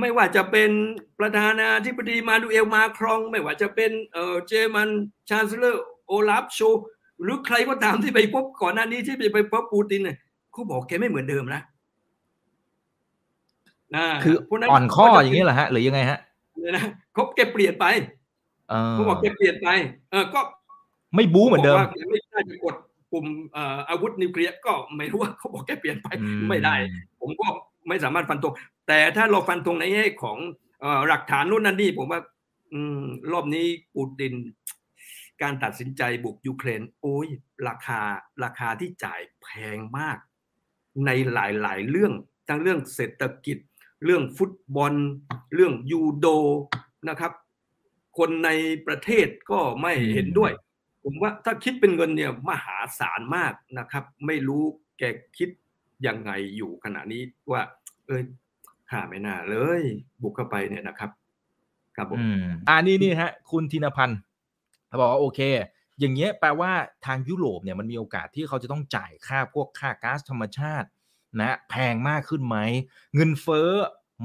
ไม่ว่าจะเป็นประธานาธิบดีมานูเอลมาครองไม่ว่าจะเป็นเอ่อเจอร์มันชานเซลเลอร์โอลาฟโชล์หรือใครก็ตามที่ไปพบก่อนหน้านี้ที่ไปพบปูตินเนี่ยเขาบอกแกไม่เหมือนเดิมนะนะคืออ่อนข้ออย่างนี้เหรอฮะหรือยังไงฮะนะเขาแกเปลี่ยนไปเขาบอกแกเปลี่ยนไปเออก็ไม่บู๊เหมือนเดิมไม่ได้จะกดปุ่มอาวุธนิวเคลียร์ก็ไม่รู้ว่าเขาบอกแกเปลี่ยนไปไม่ได้ผมก็ไม่สามารถฟันธงแต่ถ้าเราฟันธงในแง่ของหลักฐานนู่นนั่นนี่ผมว่ารอบนี้ปูตินการตัดสินใจบุกยูเครนโอ้ยราคาราคาที่จ่ายแพงมากในหลายๆเรื่องทั้งเรื่องเศรษฐกิจเรื่องฟุตบอลเรื่องยูโดนะครับคนในประเทศก็ไม่เห็นด้วยผมว่าถ้าคิดเป็นเงินเนี่ยมหาศาลมากนะครับไม่รู้แกคิดยังไงอยู่ขณะนี้ว่าเอ้ยข้าไม่น่าเลยบุกเข้าไปเนี่ยนะครับครับผมอ่านี่นี่ฮะคุณธินพันธ์เขาบอกว่าโอเคอย่างเงี้ยแปลว่าทางยุโรปเนี่ยมันมีโอกาสที่เขาจะต้องจ่ายค่าพวกค่าก๊าซธรรมชาติ นะแพงมากขึ้นไหมเงินเฟ้อ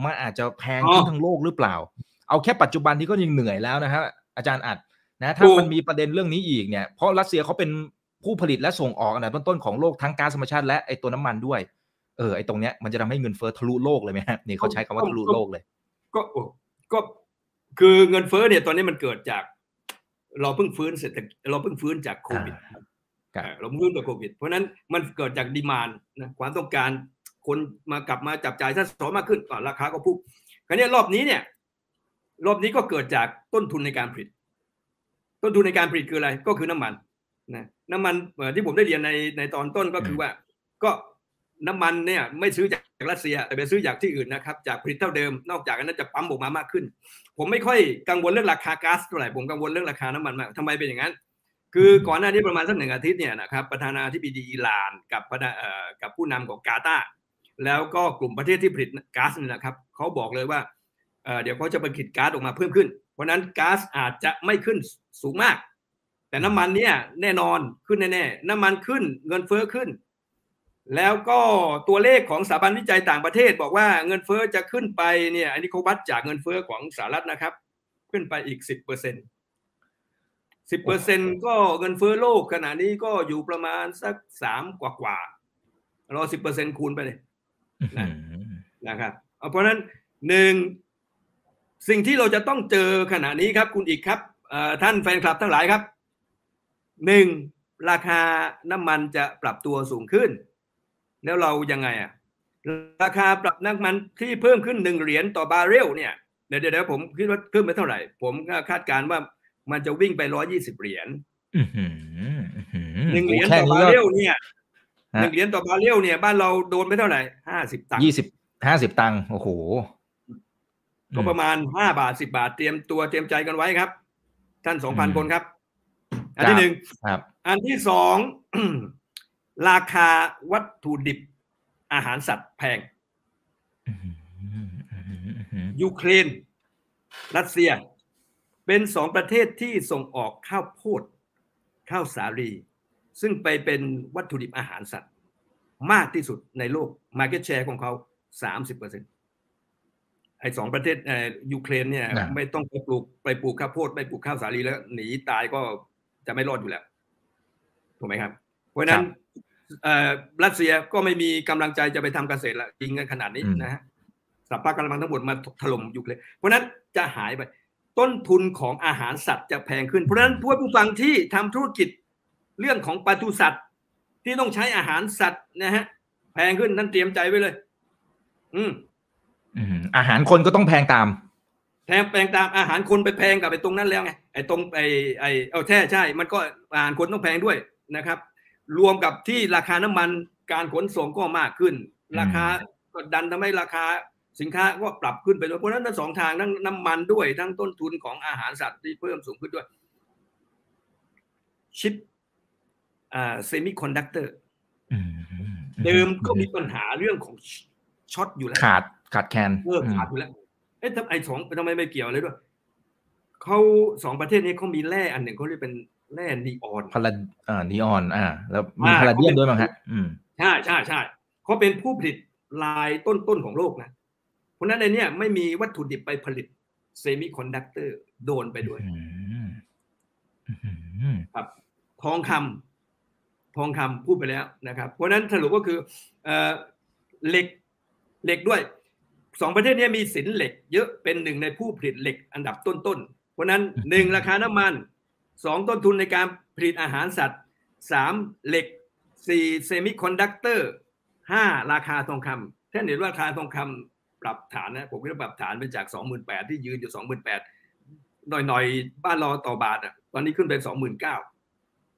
มันอาจจะแพงขึ้นทั้งโลกหรือเปล่าเอาแค่ปัจจุบันที่ก็ยังเหนื่อยแล้วนะครับอาจารย์อัดนะถ้ามันมีประเด็นเรื่องนี้อีกเนี่ยเพราะรัสเซียเขาเป็นผู้ผลิตและส่งออกอันดับต้นๆของโลกทั้งก๊าซธรรมชาติและไอ้ตัวน้ำมันด้วยเออไอ้ตรงเนี้ยมันจะทำให้เงินเฟ้อทะลุโลกเลยไหมฮะนี่เขาใช้คำว่าทะลุโลกเลยก็ก็คือเงินเฟ้อเนี่ยตอนนี้มันเกิดจากเราเพิ่งฟื้นเสร็จเราเพิ่งฟื้นจากโควิดเราเพิ่งฟื้นจากโควิดเพราะนั้นมันเกิดจากดีมานด์นะความต้องการคนมากลับมาจับจ่ายใช้สอยมากขึ้นราคาก็พุ่งคราวนี้รอบนี้เนี่ยรอบนี้ก็เกิดจากต้นทุนในการผลิตต้นทุนในการผลิตคืออะไรก็คือน้ำมันนะน้ำมันที่ผมได้เรียนในในตอนต้นก็คือว่าก็น้ำมันเนี่ยไม่ซื้อจากรัสเซียแต่ไปซื้อจากที่อื่นนะครับจากผลิตเท่าเดิมนอกจากนั้นจะปั๊มออกมามากขึ้นผมไม่ค่อยกังวลเรื่องราคาก๊าซเท่าไหร่ผมกังวลเรื่องราคาน้ำมันมากทำไมเป็นอย่างนั้นคือก่อนหน้านี้ประมาณสักหนึ่งอาทิตย์เนี่ยนะครับประธานาธิบดีอิหร่านกับกับผู้นำของกาตาร์แล้วก็กลุ่มประเทศที่ผลิตก๊าซนี่นะครับเขาบอกเลยว่าเดี๋ยวเขาจะผลิตก๊าซออกมาเพิ่มขึ้นเพราะนั้นก๊าซอาจจะไม่ขึ้นสูงมากแต่น้ำมันเนี่ยแน่นอนขึ้นแน่ๆน้ำมันขึ้นเงินเฟ้อขึ้นแล้วก็ตัวเลขของสถาบันวิจัยต่างประเทศบอกว่าเงินเฟ้อจะขึ้นไปเนี่ยอันนี้เขาวัดจากเงินเฟ้อของสหรัฐนะครับขึ้นไปอีก สิบเปอร์เซ็นต์ สิบเปอร์เซ็นต์ ก็เงินเฟ้อโลกขณะนี้ก็อยู่ประมาณสักสามกว่าๆรอ สิบเปอร์เซ็นต์ คูณไปเลยนะครับเอาเพราะนั้นหนึ่งสิ่งที่เราจะต้องเจอขณะนี้ครับคุณอีกครับท่านแฟนคลับทั้งหลายครับหนึ่งราคาน้ำมันจะปรับตัวสูงขึ้นแล้วเรายังไงอะราคาปรับน้ำมันที่เพิ่มขึ้นหนึ่งเหรียญต่อบาร์เรลเนี่ยเดี๋ยวเดี๋ยวผมคิดว่าขึ้นไปเท่าไหร่ผมคาดการณ์ว่ามันจะวิ่งไปหนึ่งร้อยยี่สิบเหรียญหนึ่งเหรียญต่อบาร์เรลเนี่ยหนึ่งเหรียญต่อบาร์เรลเนี่ยบ้านเราโดนไปเท่าไหร่ห้าสิบตังค์ยี่สิบ ห้าสิบตังค์โอ้โหก็ประมาณห้าบาทสิบบาทเตรียมตัวเตรียมใจกันไว้ครับท่าน สองพัน คนครับอันที่หนึ่งครับอันที่สอง ราคาวัตถุดิบอาหารสัตว์แพงยูเครนรัสเซียเป็นสองประเทศที่ส่งออกข้าวโพดข้าวสาลีซึ่งไปเป็นวัตถุดิบอาหารสัตว์มากที่สุดในโลก market share ของเขา สามสิบเปอร์เซ็นต์ ไอ้สองประเทศเอ่อยูเครนเนี่ยไม่ต้องไปปลูกไปปลูกข้าวโพดไปปลูกข้าวสาลีแล้วหนีตายก็จะไม่รอดอยู่แล้วถูกไหมครับเพราะนั้นรัสเซียก็ไม่มีกำลังใจจะไปทำเกษตรละยิงกันขนาดนี้นะฮะสภาพกำลังทั้งหมดมาถล่มยูเครนเพราะนั้นจะหายไปต้นทุนของอาหารสัตว์จะแพงขึ้นเพราะนั้นพวกผู้ฟังที่ทำธุรกิจเรื่องของปศุสัตว์ที่ต้องใช้อาหารสัตว์นะฮะแพงขึ้นนั่นเตรียมใจไว้เลยอืมอาหารคนก็ต้องแพงตามแพงแพงตามอาหารคนไปแพงกับไอ้ตรงนั้นแล้วไงไอ้ตรงไอ้ไอ้เออใช่ใช่มันก็อาหารคนต้องแพงด้วยนะครับรวมกับที่ราคาน้ำมันการขนส่งก็มากขึ้นราคาก็ดันทำให้ราคาสินค้าก็ปรับขึ้นไปด้วยเพราะฉะนั้นทั้งสองทางทั้งน้ำมันด้วยทั้งต้นทุนของอาหารสัตว์ที่เพิ่มสูงขึ้นด้วยชิปอ่าเซมิคอนดักเตอร์เดิมก็มีปัญหาเรื่องของช็อตอยู่แล้วขาดขาดแคลนเออขาดอยู่แล้วเอ๊ะทำไมสองทำไมไม่เกี่ยวเลยด้วยเขาสองประเทศนี้เขามีแร่อันหนึ่งเขาเรียกเป็นแร่นีออนพาราอ่านีออนอ่าแล้วมีพาราเดียมด้วยมั้งฮะอืมใช่ใช่ใช่เขาเป็นผู้ผลิตรายต้นๆของโลกนะเพราะนั้นในเนี้ยไม่มีวัตถุดิบไปผลิตเซมิคอนดักเตอร์โดนไปด้วยครับทองคำทองคำพูดไปแล้วนะครับเพราะนั้นสรุปก็คือเอ่อเหล็กเหล็กด้วยสองประเทศนี้มีสินเหล็กเยอะเป็นหนึ่งในผู้ผลิตเหล็กอันดับต้นๆเพราะนั้นหนึ่งราคาน้ำมันสองต้นทุนในการผลิตอาหารสัตว์สามเหล็กสี่เซมิคอนดักเตอร์ห้าราคาทองคำท่านเห็นว่าราคาทองคำปรับฐานนะผมคิดว่าปรับฐานไปจาก สองหมื่นแปดพัน ที่ยืนอยู่ สองหมื่นแปดพัน หน่อยๆบ้านเราต่อบาทอ่ะตอนนี้ขึ้นไป สองหมื่นเก้าพัน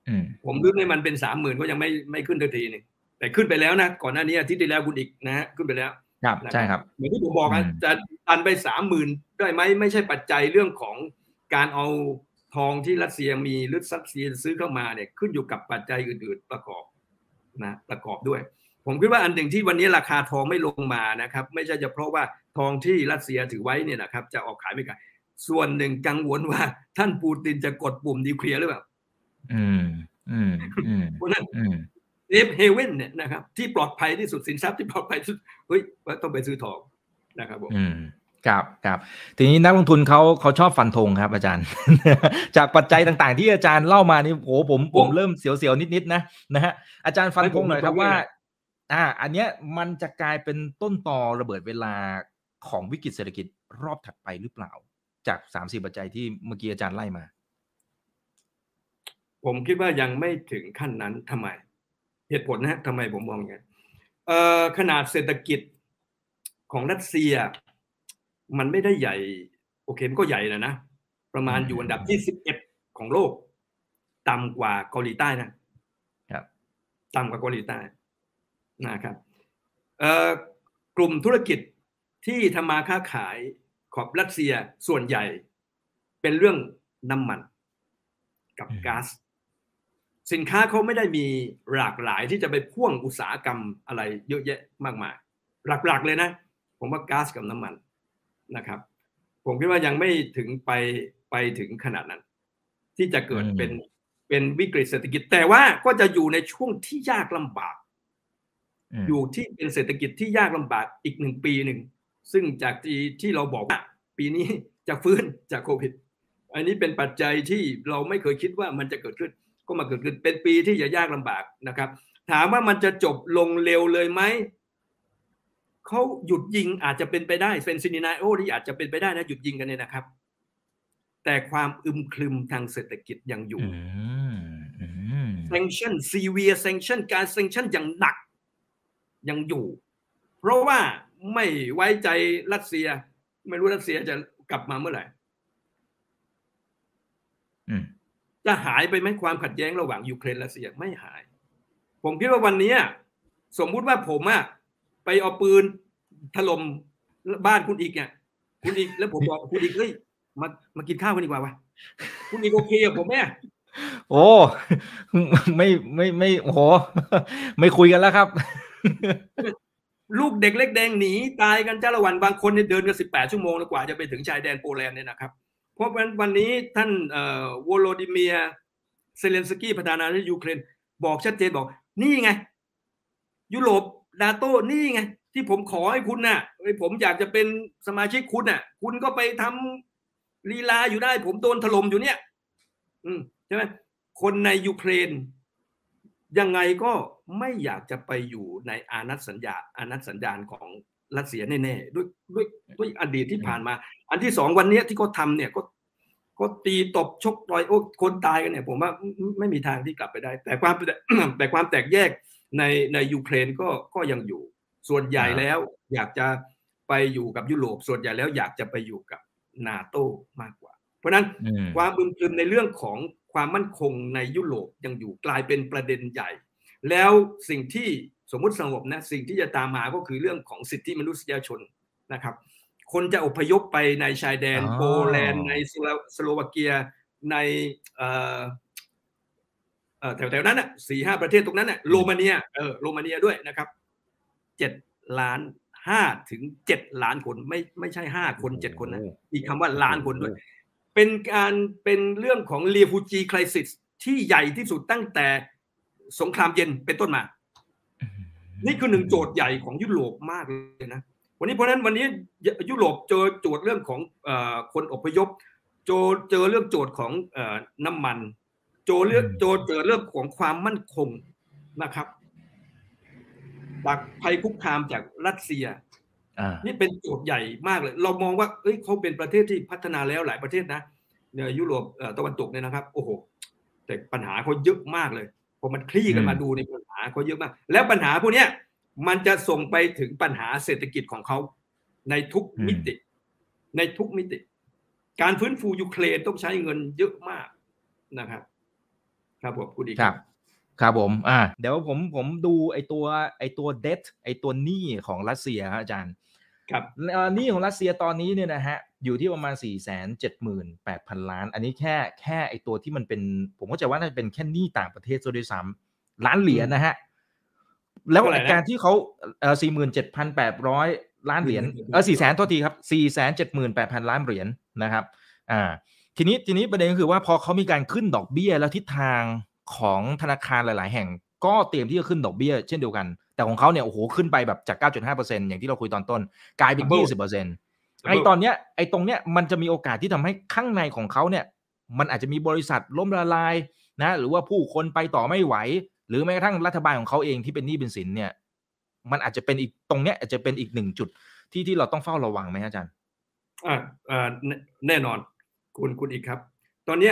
อืมผมนึกให้มันเป็น สามหมื่น ก็ยังไม่ไม่ขึ้นทันทีนึงแต่ขึ้นไปแล้วนะก่อนหน้านี้อาทิตย์ที่แล้วคุณอีกนะฮะขึ้นไปแล้วครับใช่ครับอย่างที่ผมบอกนะจะดันไป สามหมื่น ได้ไหมไม่ใช่ปัจจัยเรื่องของการเอาทองที่รัสเซียมีหรือรัสเซียซื้อเข้ามาเนี่ยขึ้นอยู่กับปัจจัยอื่นๆประกอบนะประกอบด้วยผมคิดว่าอันหนึ่งที่วันนี้ราคาทองไม่ลงมานะครับไม่ใช่จะเพราะว่าทองที่รัสเซียถือไว้เนี่ยนะครับจะออกขายไม่ขายส่วนหนึ่งกังวลว่าท่านปูตินจะกดปุ่มนิวเคลียร์หรือเปล่าอืมอืมเพราะนั้น เซฟเฮเว่นเนี่ยนะครับที่ปลอดภัยที่สุดสินทรัพย์ที่ปลอดภัยที่สุดเฮ้ยต้องไปซื้อทองนะครับผมครับครับทีนี้นักลงทุนเขาเขาชอบฟันธงครับอาจารย์ จากปัจจัยต่างๆที่อาจารย์เล่ามานี่โอ้ผมผมเริ่มเสียวๆนิดๆนะนะฮะอาจารย์ฟันธงหน่อยครับว่าอ่าอันเนี้ยมันจะกลายเป็นต้นตอระเบิดเวลาของวิกฤตเศรษฐกิจรอบถัดไปหรือเปล่าจากสามสี่ปัจจัยที่เมื่อกี้อาจารย์ไล่มาผมคิดว่ายังไม่ถึงขั้นนั้นทำไมเหตุผลนะทำไมผมมองอย่างนี้เอ่อขนาดเศรษฐกิจของรัสเซียมันไม่ได้ใหญ่โอเคมันก็ใหญ่นะนะประมาณอยู่อันดับที่สิบเอ็ดของโลกต่ำกว่าเกาหลีใต้นะครับต่ำกว่าเกาหลีใต้นะครับเอ่อกลุ่มธุรกิจที่ทำมาค้าขายของรัสเซียส่วนใหญ่เป็นเรื่องน้ำมันกับก๊าซสินค้าเขาไม่ได้มีหลากหลายที่จะไปพ่วงอุตสาหกรรมอะไรเยอะแยะมากมายหลักๆเลยนะผมว่าก๊าซกับน้ำมันนะครับผมคิดว่ายังไม่ถึงไปไปถึงขนาดนั้นที่จะเกิดเป็นเป็นวิกฤตเศรษฐกิจแต่ว่าก็จะอยู่ในช่วงที่ยากลำบากอยู่ที่เป็นเศรษฐกิจที่ยากลำบากอีกหนึ่งปีหนึ่งซึ่งจากที่ที่เราบอกว่าปีนี้จะฟื้นจากโควิดอันนี้เป็นปัจจัยที่เราไม่เคยคิดว่ามันจะเกิดขึ้นก็มาเกิดขึ้นเป็นปีที่จะยากลำบากนะครับถามว่ามันจะจบลงเร็วเลยไหมเขาหยุดยิงอาจจะเป็นไปได้เป็นซีนินาโอที่อาจจะเป็นไปได้นะหยุดยิงกันเนี่ยนะครับแต่ความอึมครึมทางเศรษฐกิจยังอยู่ sanction severe sanction การ sanction อย่างหนักยังอยู่เพราะว่าไม่ไว้ใจรัสเซียไม่รู้รัสเซียจะกลับมาเมื่อไหร่จะหายไปไหมความขัดแย้งระหว่างยูเครนรัสเซียไม่หายผมคิดว่าวันนี้สมมุติว่าผมอะไปเอาปืนถล่มบ้านคุณอีกเนี่ยคุณอีกแล้วผมบอกคุณอีกเฮ้ยมามากินข้าวกันดีกว่าวะคุณอีกโอเคกับผมไหมโอ้ไม่ไม่ไม่โอ้โหไม่คุยกันแล้วครับลูกเด็กเล็กแดงหนีตายกันจ้าละวันบางคนเนี่ยเดินกันสิบแปดชั่วโมงกว่าจะไปถึงชายแดนโปแลนด์เนี่ยนะครับเพราะวันวันนี้ท่านโวโลดิเมียเซเลนสกี้ประธานาธิบดียูเครนบอกชัดเจนบอกนี่ไงยุโรปนาโต้นี่ไงที่ผมขอให้คุณน่ะผมอยากจะเป็นสมาชิกคุณน่ะคุณก็ไปทำลีลาอยู่ได้ผมโดนถล่มอยู่เนี่ยอืมใช่ไหมคนในยูเครนยังไงก็ไม่อยากจะไปอยู่ในอานัตสัญญาอานัตสัญญาณของรัสเซียแน่ๆด้วยด้วยด้วยอดีตที่ผ่านมาอันที่สองวันนี้ที่เขาทำเนี่ยก็ก็ตีตบชกต่อยโอ้คนตายกันเนี่ยผมว่าไม่มีทางที่กลับไปได้แต่ความ แต่ความแตกแยกในในยูเครนก็ก็ยังอยู่ส่วนใหญ่แล้วอยากจะไปอยู่กับยุโรปส่วนใหญ่แล้วอยากจะไปอยู่กับนาโต้มากกว่าเพราะนั้นความอึมครึมในเรื่องของความมั่นคงในยุโรปยังอยู่กลายเป็นประเด็นใหญ่แล้วสิ่งที่สมมุติสงบนะสิ่งที่จะตามมาก็คือเรื่องของสิทธิมนุษยชนนะครับคนจะอพยพไปในชายแดนโปแลนด์ในสโลวาเกียในแถวๆนั้นน่ะ สี่ห้า ประเทศตรงนั้นน่ะโรมาเนียเออโรมาเนียด้วยนะครับเจ็ดล้านห้าถึงเจ็ดล้านคนไม่ไม่ใช่ห้าคนเจ็ดคนนะมีคำว่าล้านคนด้วยเป็นการเป็นเรื่องของ refugee crisis ที่ใหญ่ที่สุดตั้งแต่สงครามเย็นเป็นต้นมานี่คือหนึ่งโจทย์ใหญ่ของยุโรปมากเลยนะวันนี้เพราะนั้นวันนี้ยุโรปเจอโจทย์เรื่องของเอ่อคนอพยพเจอเจอเรื่องโจทย์ของเอ่อน้ำมันโจเลือกโจเจอเรื่องของความมั่นคงนะครับจากภัยคุกคามจากรัสเซียนี่เป็นโจทย์ใหญ่มากเลยเรามองว่าเอ้ยเขาเป็นประเทศที่พัฒนาแล้วหลายประเทศนะเนี่ยยุโรปตะวันตกเนี่ยนะครับโอ้โหแต่ปัญหาเขาเยอะมากเลยพอมันคลี่กันมาดูในปัญหาเขาเยอะมากแล้วปัญหาพวกนี้มันจะส่งไปถึงปัญหาเศรษฐกิจของเขาในทุกมิติในทุกมิติการฟื้นฟูยูเครนต้องใช้เงินเยอะมากนะครับครับผมพูดอีกครับครับผมอ่าเดี๋ยวผมผมดูไอตัวไอตัว debt ไอตัวหนี้ของรัสเซียอาจารย์ครับหนี้ของรัสเซียตอนนี้เนี่ยนะฮะอยู่ที่ประมาณ สี่แสนเจ็ดหมื่นแปดพัน ล้านอันนี้แค่แค่ไอตัวที่มันเป็นผมเข้าใจว่าน่าจะเป็นแค่หนี้ต่างประเทศซะด้วยซ้ำล้านเหรียญ นะฮะแล้วการที่เขาเอ่อ สี่หมื่นเจ็ดพันแปดร้อย ล้านเหรียญเออ สี่แสน โทษทีครับ สี่แสนเจ็ดหมื่นแปดพัน ล้านเหรียญนะครับอ่าทีนี้ทีนี้ประเด็นก็คือว่าพอเขามีการขึ้นดอกเบี้ยแล้วทิศทางของธนาคารหลายๆแห่ง ก็เตรียมที่จะขึ้นดอกเบี้ยเช่นเดียวกันแต่ของเขาเนี่ยโอ้โหขึ้นไปแบบจาก เก้าจุดห้าเปอร์เซ็นต์ อย่างที่เราคุยตอนต้นกลายเป็น ยี่สิบเปอร์เซ็นต์ ไอ้ตอนเนี้ยไอ้ตรงเนี้ยมันจะมีโอกาสที่ทำให้ข้างในของเขาเนี่ยมันอาจจะมีบริษัทล้มละลายนะหรือว่าผู้คนไปต่อไม่ไหวหรือแม้กระทั่งรัฐบาลของเขาเองที่เป็นหนี้เป็นสินเนี่ยมันอาจจะเป็นอีกตรงเนี้ยอาจจะเป็นอีกหนึ่งจุดที่ที่เราต้องเฝ้าระวังไหมอาจารย์อ่าอ่าแน่นอนคุณคุณอีกครับตอนนี้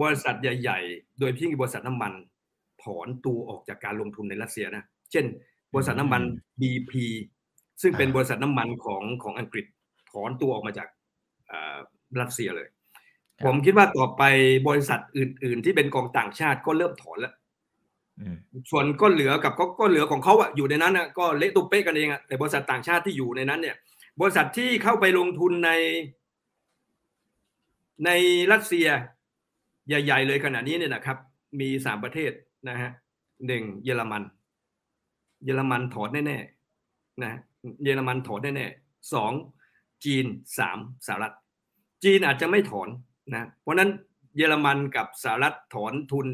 บริษัทใหญ่ๆโดยที่บริษัทน้ำมันถอนตัวออกจากการลงทุนในรัสเซียนะเช่นบริษัทน้ำมัน บี พี ซึ่งเป็นบริษัทน้ำมันของของอังกฤษถอนตัวออกมาจากรัสเซียเลยผมคิดว่าต่อไปบริษัทอื่นๆที่เป็นกองต่างชาติก็เริ่มถอนแล้วส่วนก็เหลือกับก็ก็เหลือของเขาอะอยู่ในนั้นนะก็เละตุ๊บเป๊ะกันเองอะแต่บริษัทต่างชาติที่อยู่ในนั้นเนี่ยบริษัทที่เข้าไปลงทุนในในรัสเซียใหญ่ๆเลยขนาดนี้เนี่ยนะครับมีสามประเทศนะฮะหนึ่งเยอรมันเยอรมันถอนแน่ๆนะเยอรมันถอนแน่ๆสองจีนสามสหรัฐจีนอาจจะไม่ถอนนะเพราะนั้นเยอรมันกับสหรัฐถอนทุน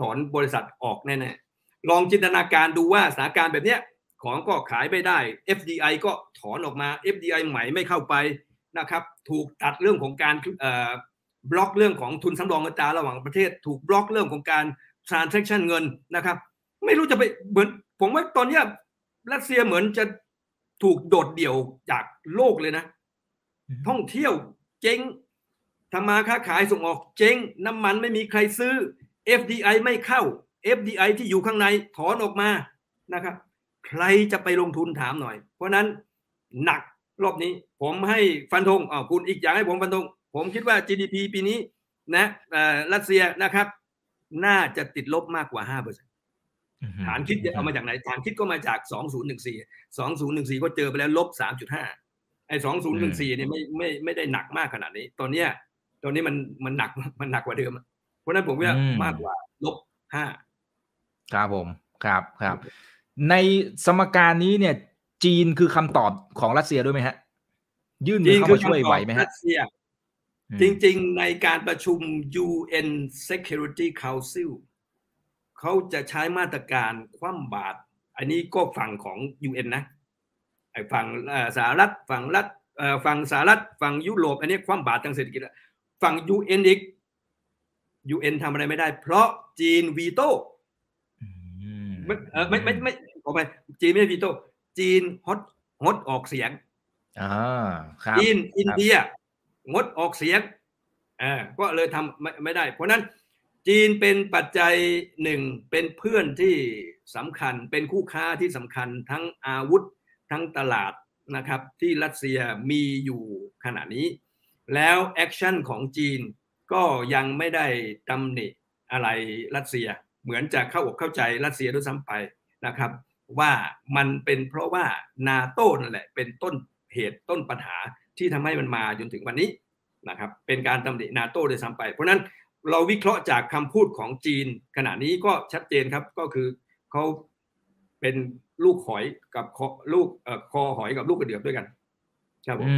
ถอนบริษัทออกแน่ๆลองจินตนาการดูว่าสถานการณ์แบบเนี้ยของก็ขายไม่ได้ เอฟ ดี ไอ ก็ถอนออกมา เอฟ ดี ไอ ใหม่ไม่เข้าไปนะครับถูกตัดเรื่องของการเอ่อบล็อกเรื่องของทุนสำรองเงินตราระหว่างประเทศถูกบล็อกเรื่องของการ transaction เงินนะครับไม่รู้จะไปเหมือนผมว่าตอนนี้รัสเซียเหมือนจะถูกโดดเดี่ยวจากโลกเลยนะ mm-hmm. ท่องเที่ยวเจ๊งทำมาค้าขายส่งออกเจ๊งน้ำมันไม่มีใครซื้อ เอฟ ดี ไอ ไม่เข้า เอฟ ดี ไอ ที่อยู่ข้างในถอนออกมานะครับใครจะไปลงทุนถามหน่อยเพราะนั้นหนักรอบนี้ผมให้ฟันธงอ้าวคุณอีกอย่างให้ผมฟันธงผมคิดว่า จี ดี พี ปีนี้นะเอ่อรัสเซียนะครับน่าจะติดลบมากกว่า ห้าเปอร์เซ็นต์ ฐานคิดเอามาจากไหนฐานคิดก็มาจากสองพันสิบสี่ สองพันสิบสี่ก็เจอไปแล้ว ลบสามจุดห้า ไอ้สองพันสิบสี่เนี่ยไม่ไม่ไม่ได้หนักมากขนาดนี้ตอนเนี้ยตอนนี้มันมันหนักมันหนักกว่าเดิมเพราะนั้นผมว่ามากกว่า ลบห้า ครับผมครับครับในสมการนี้เนี่ยจีนคือคำตอบของรัสเซียด้วยไหมฮะยื่นมือเข้ามาช่วยไหวไหมฮะรัสเซียจริงๆในการประชุม ยู เอ็น Security Council เขาจะใช้มาตรการคว่ำบาตรอันนี้ก็ฝั่งของ ยู เอ็น นะไอ้ฝั่งสหรัฐฝั่งรัฐฝั่งสหรัฐฝั่งยุโรปอันนี้คว่ำบาตรทางเศรษฐกิจฝั่ง ยู เอ็น อีก ยู เอ็น ทำอะไรไม่ได้เพราะจีนวีโต้ไม่ไม่ไม่ไม่ขอไปจีนไม่วีโต้จีนฮดฮดออกเสียงอ่าครับจีนอินเดียงดออกเสียงอ่าก็เลยทำไม่ไม่ได้เพราะนั้นจีนเป็นปัจจัยหนึ่งเป็นเพื่อนที่สำคัญเป็นคู่ค้าที่สำคัญทั้งอาวุธทั้งตลาดนะครับที่รัสเซียมีอยู่ขณะนี้แล้วแอคชั่นของจีนก็ยังไม่ได้ตำหนิอะไรรัสเซียเหมือนจะเข้าอกเข้าใจรัสเซียด้วยซ้ำไปนะครับว่ามันเป็นเพราะว่า NATO นั่นแหละเป็นต้นเหตุต้นปัญหาที่ทำให้มันมาจนถึงวันนี้นะครับเป็นการตำหนิ NATO โดยซ้ำไปเพราะนั้นเราวิเคราะห์จากคำพูดของจีนขณะนี้ก็ชัดเจนครับก็คือเขาเป็นลูกหอยกับลูกคอหอยกับลูกกระเดือกด้วยกันครับผม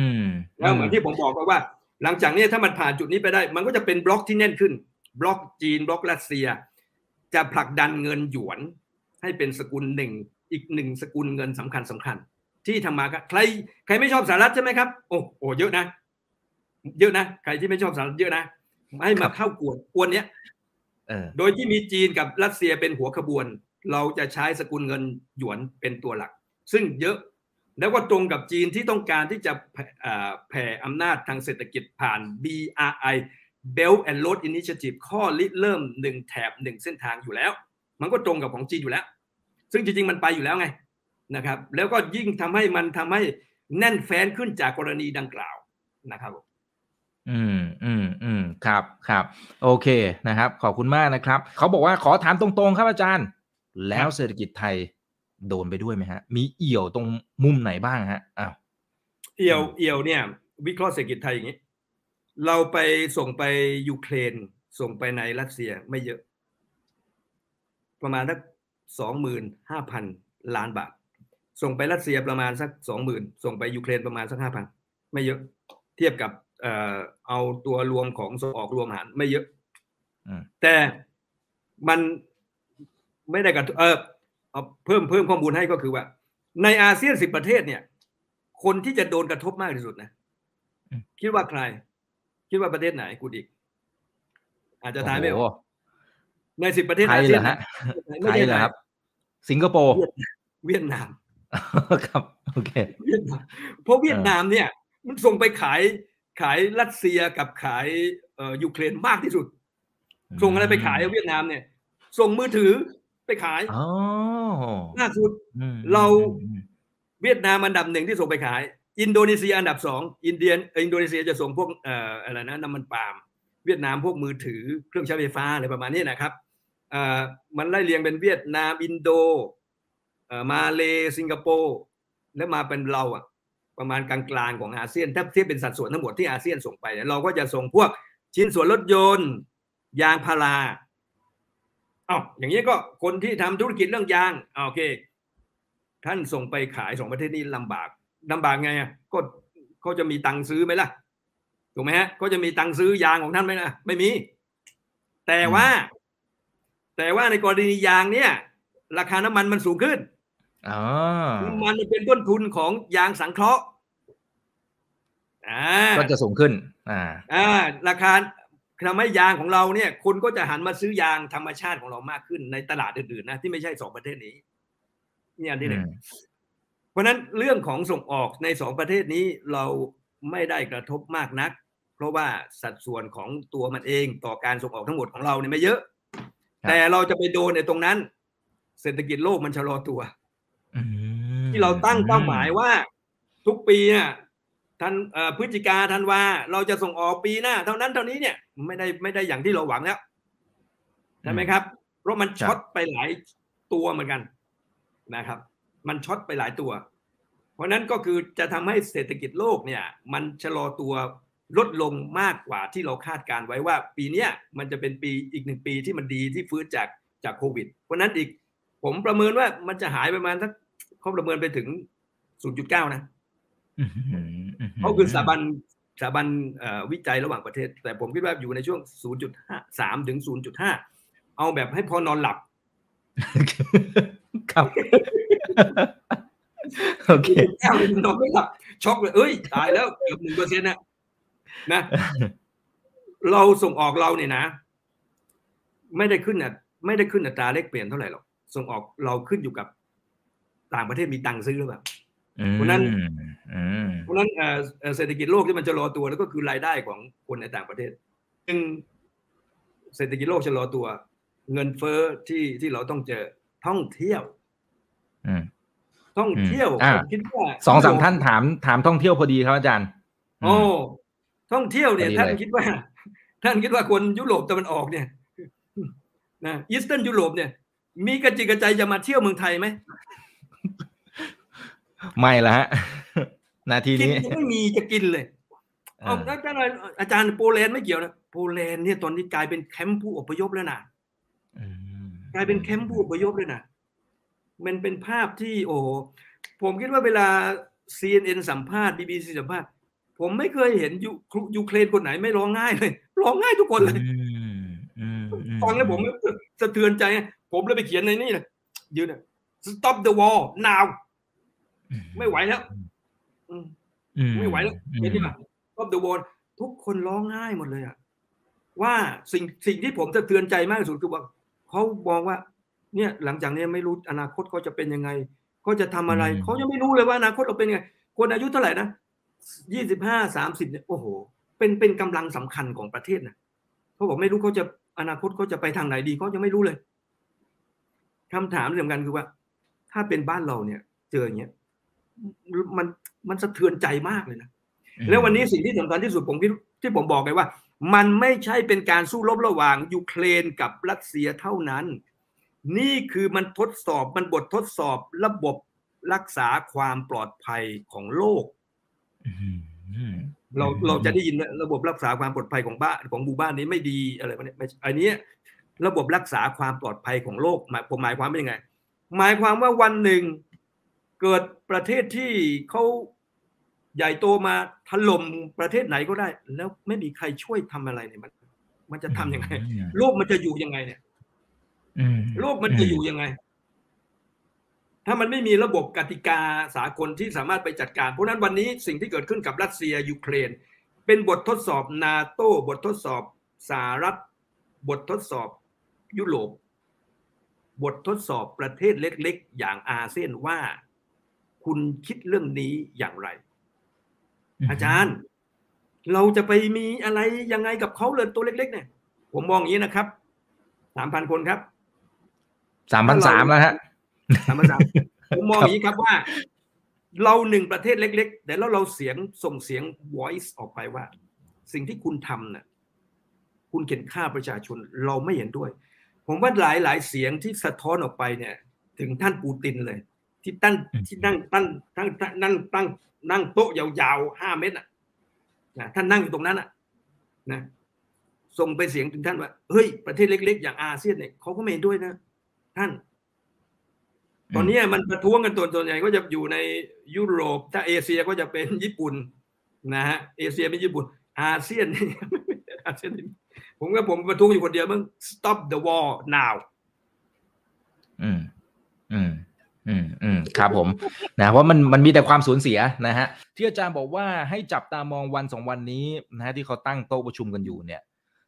แล้วเหมือนที่ผมบอกว่าหลังจากนี้ถ้ามันผ่านจุดนี้ไปได้มันก็จะเป็นบล็อกที่แน่นขึ้นบล็อกจีนบล็อกรัสเซียจะผลักดันเงินหยวนให้เป็นสกุลหนึ่งอีกหนึ่งสกุลเงินสำคัญสำคัญที่ทำมาใครใครไม่ชอบสหรัฐใช่ไหมครับโอ้โหเยอะนะเยอะนะใครที่ไม่ชอบสหรัฐเยอะนะให้มาเข้ากวนกวนเนี้ยโดยที่มีจีนกับรัสเซียเป็นหัวขบวนเราจะใช้สกุลเงินหยวนเป็นตัวหลักซึ่งเยอะแล้วก็ตรงกับจีนที่ต้องการที่จะแผ่อำนาจทางเศรษฐกิจผ่าน บี อาร์ ไอBelt and Road Initiative ข้อริเริ่มหนึ่งแถบหนึ่งเส้นทางอยู่แล้วมันก็ตรงกับของจีนอยู่แล้วซึ่งจริงๆมันไปอยู่แล้วไงนะครับแล้วก็ยิ่งทำให้มันทำให้แน่นแฟ้นขึ้นจากกรณีดังกล่าวนะครับอืมอืมอืมครับครับโอเคนะครับขอบคุณมากนะครับเขาบอกว่าขอถามตรงๆครับอาจารย์แล้วเศรษฐกิจไทยโดนไปด้วยไหมฮะมีเอี่ยวตรงมุมไหนบ้างฮะอ้าวเอี่ยวเอี่ยวเนี่ยวิเคราะห์เศรษฐกิจไทยอย่างนี้เราไปส่งไปยูเครนส่งไปในรัสเซียไม่เยอะประมาณสัก สองหมื่นห้าพัน ล้านบาทส่งไปรัสเซียประมาณสัก สองหมื่น ส่งไปยูเครนประมาณสัก ห้าพัน ไม่เยอะเทียบกับเอ่อเอาตัวรวมของส่งออกรวมอาหารไม่เยอะแต่มัน ไม่ได้กระเออเพิ่มเพิ่มข้อมูลให้ก็คือว่าในอาเซียนสิบประเทศเนี่ยคนที่จะโดนกระทบมากที่สุดนะคิดว่าใครคิดว่าประเทศไหนกูอีกอาจจะทายไม่ออกในสิบประเทศอาเซียนฮะไม่ใช่ครับสิงคโปร์เวียดนามครับโอเคเพราะเวียดนามเนี่ยมันส่งไปขายขายรัสเซียกับขายยูเครนมากที่สุดส่งอะไรไปขายเวียดนามเนี่ยส่งมือถือไปขายล่าสุดเราเวียดนามอันดับหนึ่งที่ส่งไปขายอินโดนีเซียอันดับสองอินเดียอินโดนีเซียจะส่งพวกเอ่ออะไรนะน้ำมันปาล์มเวียดนามพวกมือถือเครื่องใช้ไฟฟ้าอะไรประมาณนี้นะครับเอ่อมันไล่เรียงเป็นเวียดนามอินโดเอ่อมาเลสิงคโปร์แล้วมาเป็นเราอ่ะประมาณกลางๆของอาเซียนถ้าเทียบเป็นสัดส่วนทั้งหมดที่อาเซียนส่งไปเราก็จะส่งพวกชิ้นส่วนรถยนต์ยางพาราอ้าวอย่างนี้ก็คนที่ทำธุรกิจเรื่องยางโอเคท่านส่งไปขายสองประเทศนี้ลำบากลำบากไงก็เขาจะมีตังค์ซื้อไหมล่ะถูกไหมฮะก็จะมีตังค์ซื้อยางของท่านไหมล่ะไม่มีแต่ว่าแต่ว่าในกรณียางเนี่ยราคาน้ำมันมันสูงขึ้นอ๋อน้ำมันเป็นต้นทุนของยางสังเคราะห์อ่าก็จะสูงขึ้นอ่าอ่าราคาทำให้ยางของเราเนี่ยคนก็จะหันมาซื้อยางธรรมชาติของเรามากขึ้นในตลาดอื่นๆนะที่ไม่ใช่สองประเทศนี้เนี่ยที่หนึ่งเพราะนั้นเรื่องของส่งออกในสองประเทศนี้เราไม่ได้กระทบมากนักเพราะว่าสัดส่วนของตัวมันเองต่อการส่งออกทั้งหมดของเราเนี่ยไม่เยอะแต่เราจะไปโดนในตรงนั้นเศรษฐกิจโลกมันชะลอตัวที่เราตั้งเป้าหมายว่าทุกปีเนี่ยท่านพฤศจิกาธันวาเราจะส่งออกปีหน้าเท่านั้นเท่านี้เนี่ยไม่ได้ไม่ได้อย่างที่เราหวังแล้วใช่ไหมครับเพราะมันช็อตไปหลายตัวเหมือนกันนะครับมันช็อตไปหลายตัวเพราะนั้นก็คือจะทำให้เศรษฐกิจโลกเนี่ยมันชะลอตัวลดลงมากกว่าที่เราคาดการไว้ว่าปีเนี้ยมันจะเป็นปีอีกหนึ่งปีที่มันดีที่ฟื้นจากจากโควิดเพราะนั้นอีกผมประเมินว่ามันจะหายประมาณสักเขาประเมินไปถึง ศูนย์จุดเก้า นะเขาคือสถาบันสถาบันวิจัยระหว่างประเทศแต่ผมคิดว่าอยู่ในช่วง ศูนย์จุดห้า สาม ถึง ศูนย์จุดห้า เอาแบบให้พอนอนหลับครับโอเคตอนนี้ช็อกเลยเอ้ยตายแล้วเกือบ หนึ่งเปอร์เซ็นต์ นะนะเราส่งออกเราเนี่ยนะไม่ได้ขึ้นอ่ะไม่ได้ขึ้นอัตราแลกเปลี่ยนเท่าไหร่หรอกส่งออกเราขึ้นอยู่กับต่างประเทศมีตังค์ซื้อหรือเปล่าเพราะนั้นเพราะนั้นเศรษฐกิจโลกที่มันจะชะลอตัวแล้วก็คือรายได้ของคนในต่างประเทศซึ่งเศรษฐกิจโลกชะลอตัวเงินเฟ้อที่ที่เราต้องเจอท่องเที่ยวท่องเที่ยวผมคิดว่าสองสามท่านถามถามท่องเที่ยวพอดีครับอาจารย์โอ้ท่องเที่ยวเนี่ยท่านคิดว่าท่านคิดว่าคนยุโรปตะวันออกเนี่ยนะอีสเทิร์นยุโรปเนี่ยมีกระจิกกระใจจะมาเที่ยวเมืองไทยไหมไม่ละฮะนาทีนี้กินไม่มีจะกินเลยเอาแล้วอาจารย์อาจารย์โปแลนด์ไม่เกี่ยวนะโปแลนด์เนี่ยตอนนี้กลายเป็นแคมป์ผู้อพยพแล้วนะกลายเป็นแคมป์ผู้อพยพเลยนะมันเป็นภาพที่โอ้โหผมคิดว่าเวลา ซี เอ็น เอ็น สัมภาษณ์ บี บี ซี สัมภาษณ์ผมไม่เคยเห็นยูเครนคนไหนไม่ร้องไห้เลยร้องไห้ทุกคนเลยฟังแล้วผมสะเทือนใจผมเลยไปเขียนในนี่นะยืนนะ Stop the war nowไม่ไหวแล้วไม่ไหวแล้วเห็นไหมรอบเดอะวอลทุกคนร้องไห้หมดเลยอะว่าสิ่งสิ่งที่ผมจะเตือนใจมากที่สุดคือว่าเขาบอกว่าเนี่ยหลังจากนี้ไม่รู้อนาคตเขาจะเป็นยังไงเขาจะทำอะไรเขายังไม่รู้เลยว่าอนาคตเราเป็นยังไงคนอายุเท่าไหร่นะยี่สิบห้าสามสิบเนี่ยโอ้โหเป็นเป็นกำลังสำคัญของประเทศนะเขาบอกไม่รู้เขาจะอนาคตเขาจะไปทางไหนดีเขายังไม่รู้เลยคำถามสำคัญคือว่าถ้าเป็นบ้านเราเนี่ยเจออย่างเงี้ยมันมันสะเทือนใจมากเลยนะแล้ววันนี้สิ่งที่สำคัญที่สุดผมที่ที่ผมบอกไงว่ามันไม่ใช่เป็นการสู้รบระหว่างยูเครนกับรัสเซียเท่านั้นนี่คือมันทดสอบมันบททดสอบระบบรักษาความปลอดภัยของโลกเราเราจะได้ยินระบบรักษาความปลอดภัยของบ้านของหมู่บ้านนี้ไม่ดีอะไรพวกนี้อันนี้ระบบรักษาความปลอดภัยของโลกหมายผมหมายความว่ายังไงหมายความว่าวันหนึ่งเกิดประเทศที่เขาใหญ่โตมาถล่มประเทศไหนก็ได้แล้วไม่มีใครช่วยทำอะไรเนี่ยมันมันจะทำยังไงโลกมันจะอยู่ยังไงเนี่ย โลกมันจะอยู่ยังไงถ้ามันไม่มีระบบกติกาสากลที่สามารถไปจัดการเพราะนั้นวันนี้สิ่งที่เกิดขึ้นกับรัสเซียยูเครนเป็นบททดสอบนาโต้บททดสอบสหรัฐบททดสอบยุโรปบททดสอบประเทศเล็กๆอย่างอาเซียนว่าคุณคิดเรื่องนี้อย่างไรอาจารย์เราจะไปมีอะไรยังไงกับเขาเลยตัวเล็กๆเนี่ยผมมองอย่างนี้นะครับ สามพัน คนครับ สามพันสามร้อย แล้วฮะ สามพันสามร้อย ผมมองอย่างนี้ครับว่าเราหนึ่งประเทศเล็กๆแต่แล้วเราเสียงส่งเสียง voice ออกไปว่าสิ่งที่คุณทำน่ะคุณเขียนฆ่าประชาชนเราไม่เห็นด้วยผมว่าหลายๆเสียงที่สะท้อนออกไปเนี่ยถึงท่านปูตินเลยที่ตั้งที่นั่งตั้งทั้งนั่งตั้งนั่งโต๊ะยาวๆห้าเมตรอ่ะนะท่านนั่งอยู่ตรงนั้นอ่ะนะส่งไปเสียงถึงท่านว่าเฮ้ยประเทศเล็กๆอย่างอาเซียนเนี่ยเขาก็ไม่เห็นด้วยนะท่านตอนนี้มันประท้วงกันตัวๆใหญ่ก็จะอยู่ในยุโรปถ้าเอเชียก็จะเป็นญี่ปุ่นนะฮะเอเชียเป็นญี่ปุ่นอาเซียนอาเซียนผมก็ผมประท้วงอยู่คนเดียวมึง stop the war now อืมอืมอืมอืมครับผมนะเพราะมันมันมีแต่ความสูญเสียนะฮะที่อาจารย์บอกว่าให้จับตามองวันสองวันนี้นะฮะที่เขาตั้งโต๊ะประชุมกันอยู่เนี่ย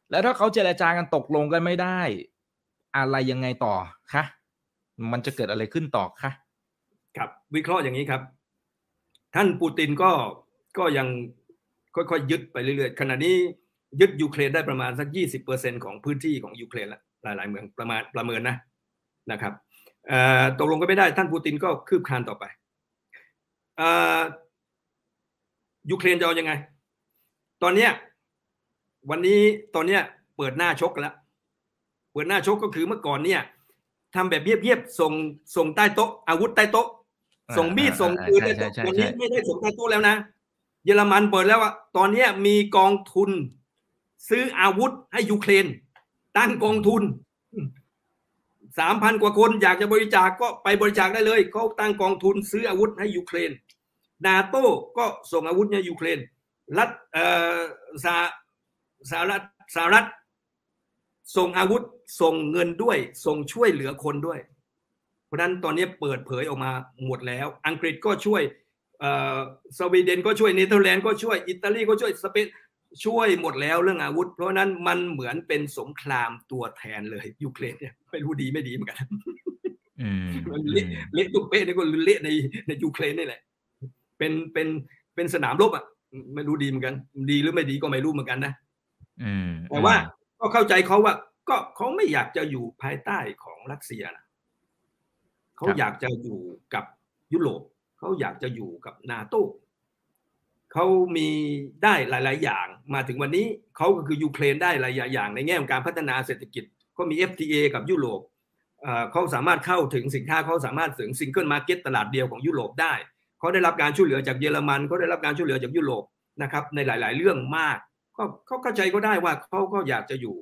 แล้วถ้าเขาเจรจากันตกลงกันไม่ได้อะไรยังไงต่อคะมันจะเกิดอะไรขึ้นต่อคะครับวิเคราะห์อย่างนี้ครับท่านปูตินก็ก็ยังค่อยๆยึดไปเรื่อยๆขณะนี้ยึดยูเครนได้ประมาณสัก ยี่สิบเปอร์เซ็นต์ ของพื้นที่ของยูเครนละหลายๆเมืองประมาณประเมินนะนะครับตกลงก็ไม่ได้ท่านปูตินก็คืบคลานต่อไปยูเครนจะเอายังไงตอนเนี้ยวันนี้ตอนเนี้ยเปิดหน้าชกแล้วเปิดหน้าชกก็คือเมื่อก่อนเนี่ยทำแบบเยียบๆส่งส่งใต้โต๊ะอาวุธใต้โต๊ะส่งมีดส่งปืนใต้โต๊ะวันนี้ไม่ได้ส่งใต้โต๊ะแล้วนะเยอรมันเปิดแล้วอะตอนนี้มีกองทุนซื้ออาวุธให้ยูเครนตั้งกองทุนสามพันกว่าคนอยากจะบริจาค ก, ก็ไปบริจาคได้เลยเขาตั้งกองทุนซื้ออาวุธให้ยูเครนนาโต้ก็ส่งอาวุธให้ยูเครนรัฐเอ่อสหสหรัฐสหรัฐส่งอาวุธส่งเงินด้วยส่งช่วยเหลือคนด้วยเพราะนั้นตอนนี้เปิดเผยออกมาหมดแล้วอังกฤษก็ช่วยเอ่อสวีเดนก็ช่วยเนเธอร์แลนด์ก็ช่วยอิตาลีก็ช่วยสเปนช่วยหมดแล้วเรื่องอาวุธเพราะนั้นมันเหมือนเป็นสงครามตัวแทนเลยยูเครนเนี่ยไม่รู้ดีไม่ดีเหมือนกันเละตุ๊บเป๊ะนี่ก็เละในในยูเครนนี่แหละเป็นเป็นเป็นสนามรบอ่ะไม่รู้ดีเหมือนกันดีหรือไม่ดีก็ไม่รู้เหมือนกันนะแต่ว่าก็เข้าใจเขาว่าก็เขาไม่อยากจะอยู่ภายใต้ของรัสเซียนะเขาอยากจะอยู่กับยุโรปเขาอยากจะอยู่กับนาโต้เขามีได้หลายๆอย่างมาถึงวันนี้เขาก็คือยูเครนได้หลายอย่างในแง่ของการพัฒนาเศรษฐกิจก็มี เอฟ ที เอ กับยุโรปเขาสามารถเข้าถึงสินค้าเขาสามารถถึงซิงเกิลมาร์เก็ตตลาดเดียวของยุโรปได้เขาได้รับการช่วยเหลือจากเยอรมันเขาได้รับการช่วยเหลือจากยุโรปนะครับในหลายๆเรื่องมากก็เขาเข้าใจก็ได้ว่าเขาก็อยากจะอยู่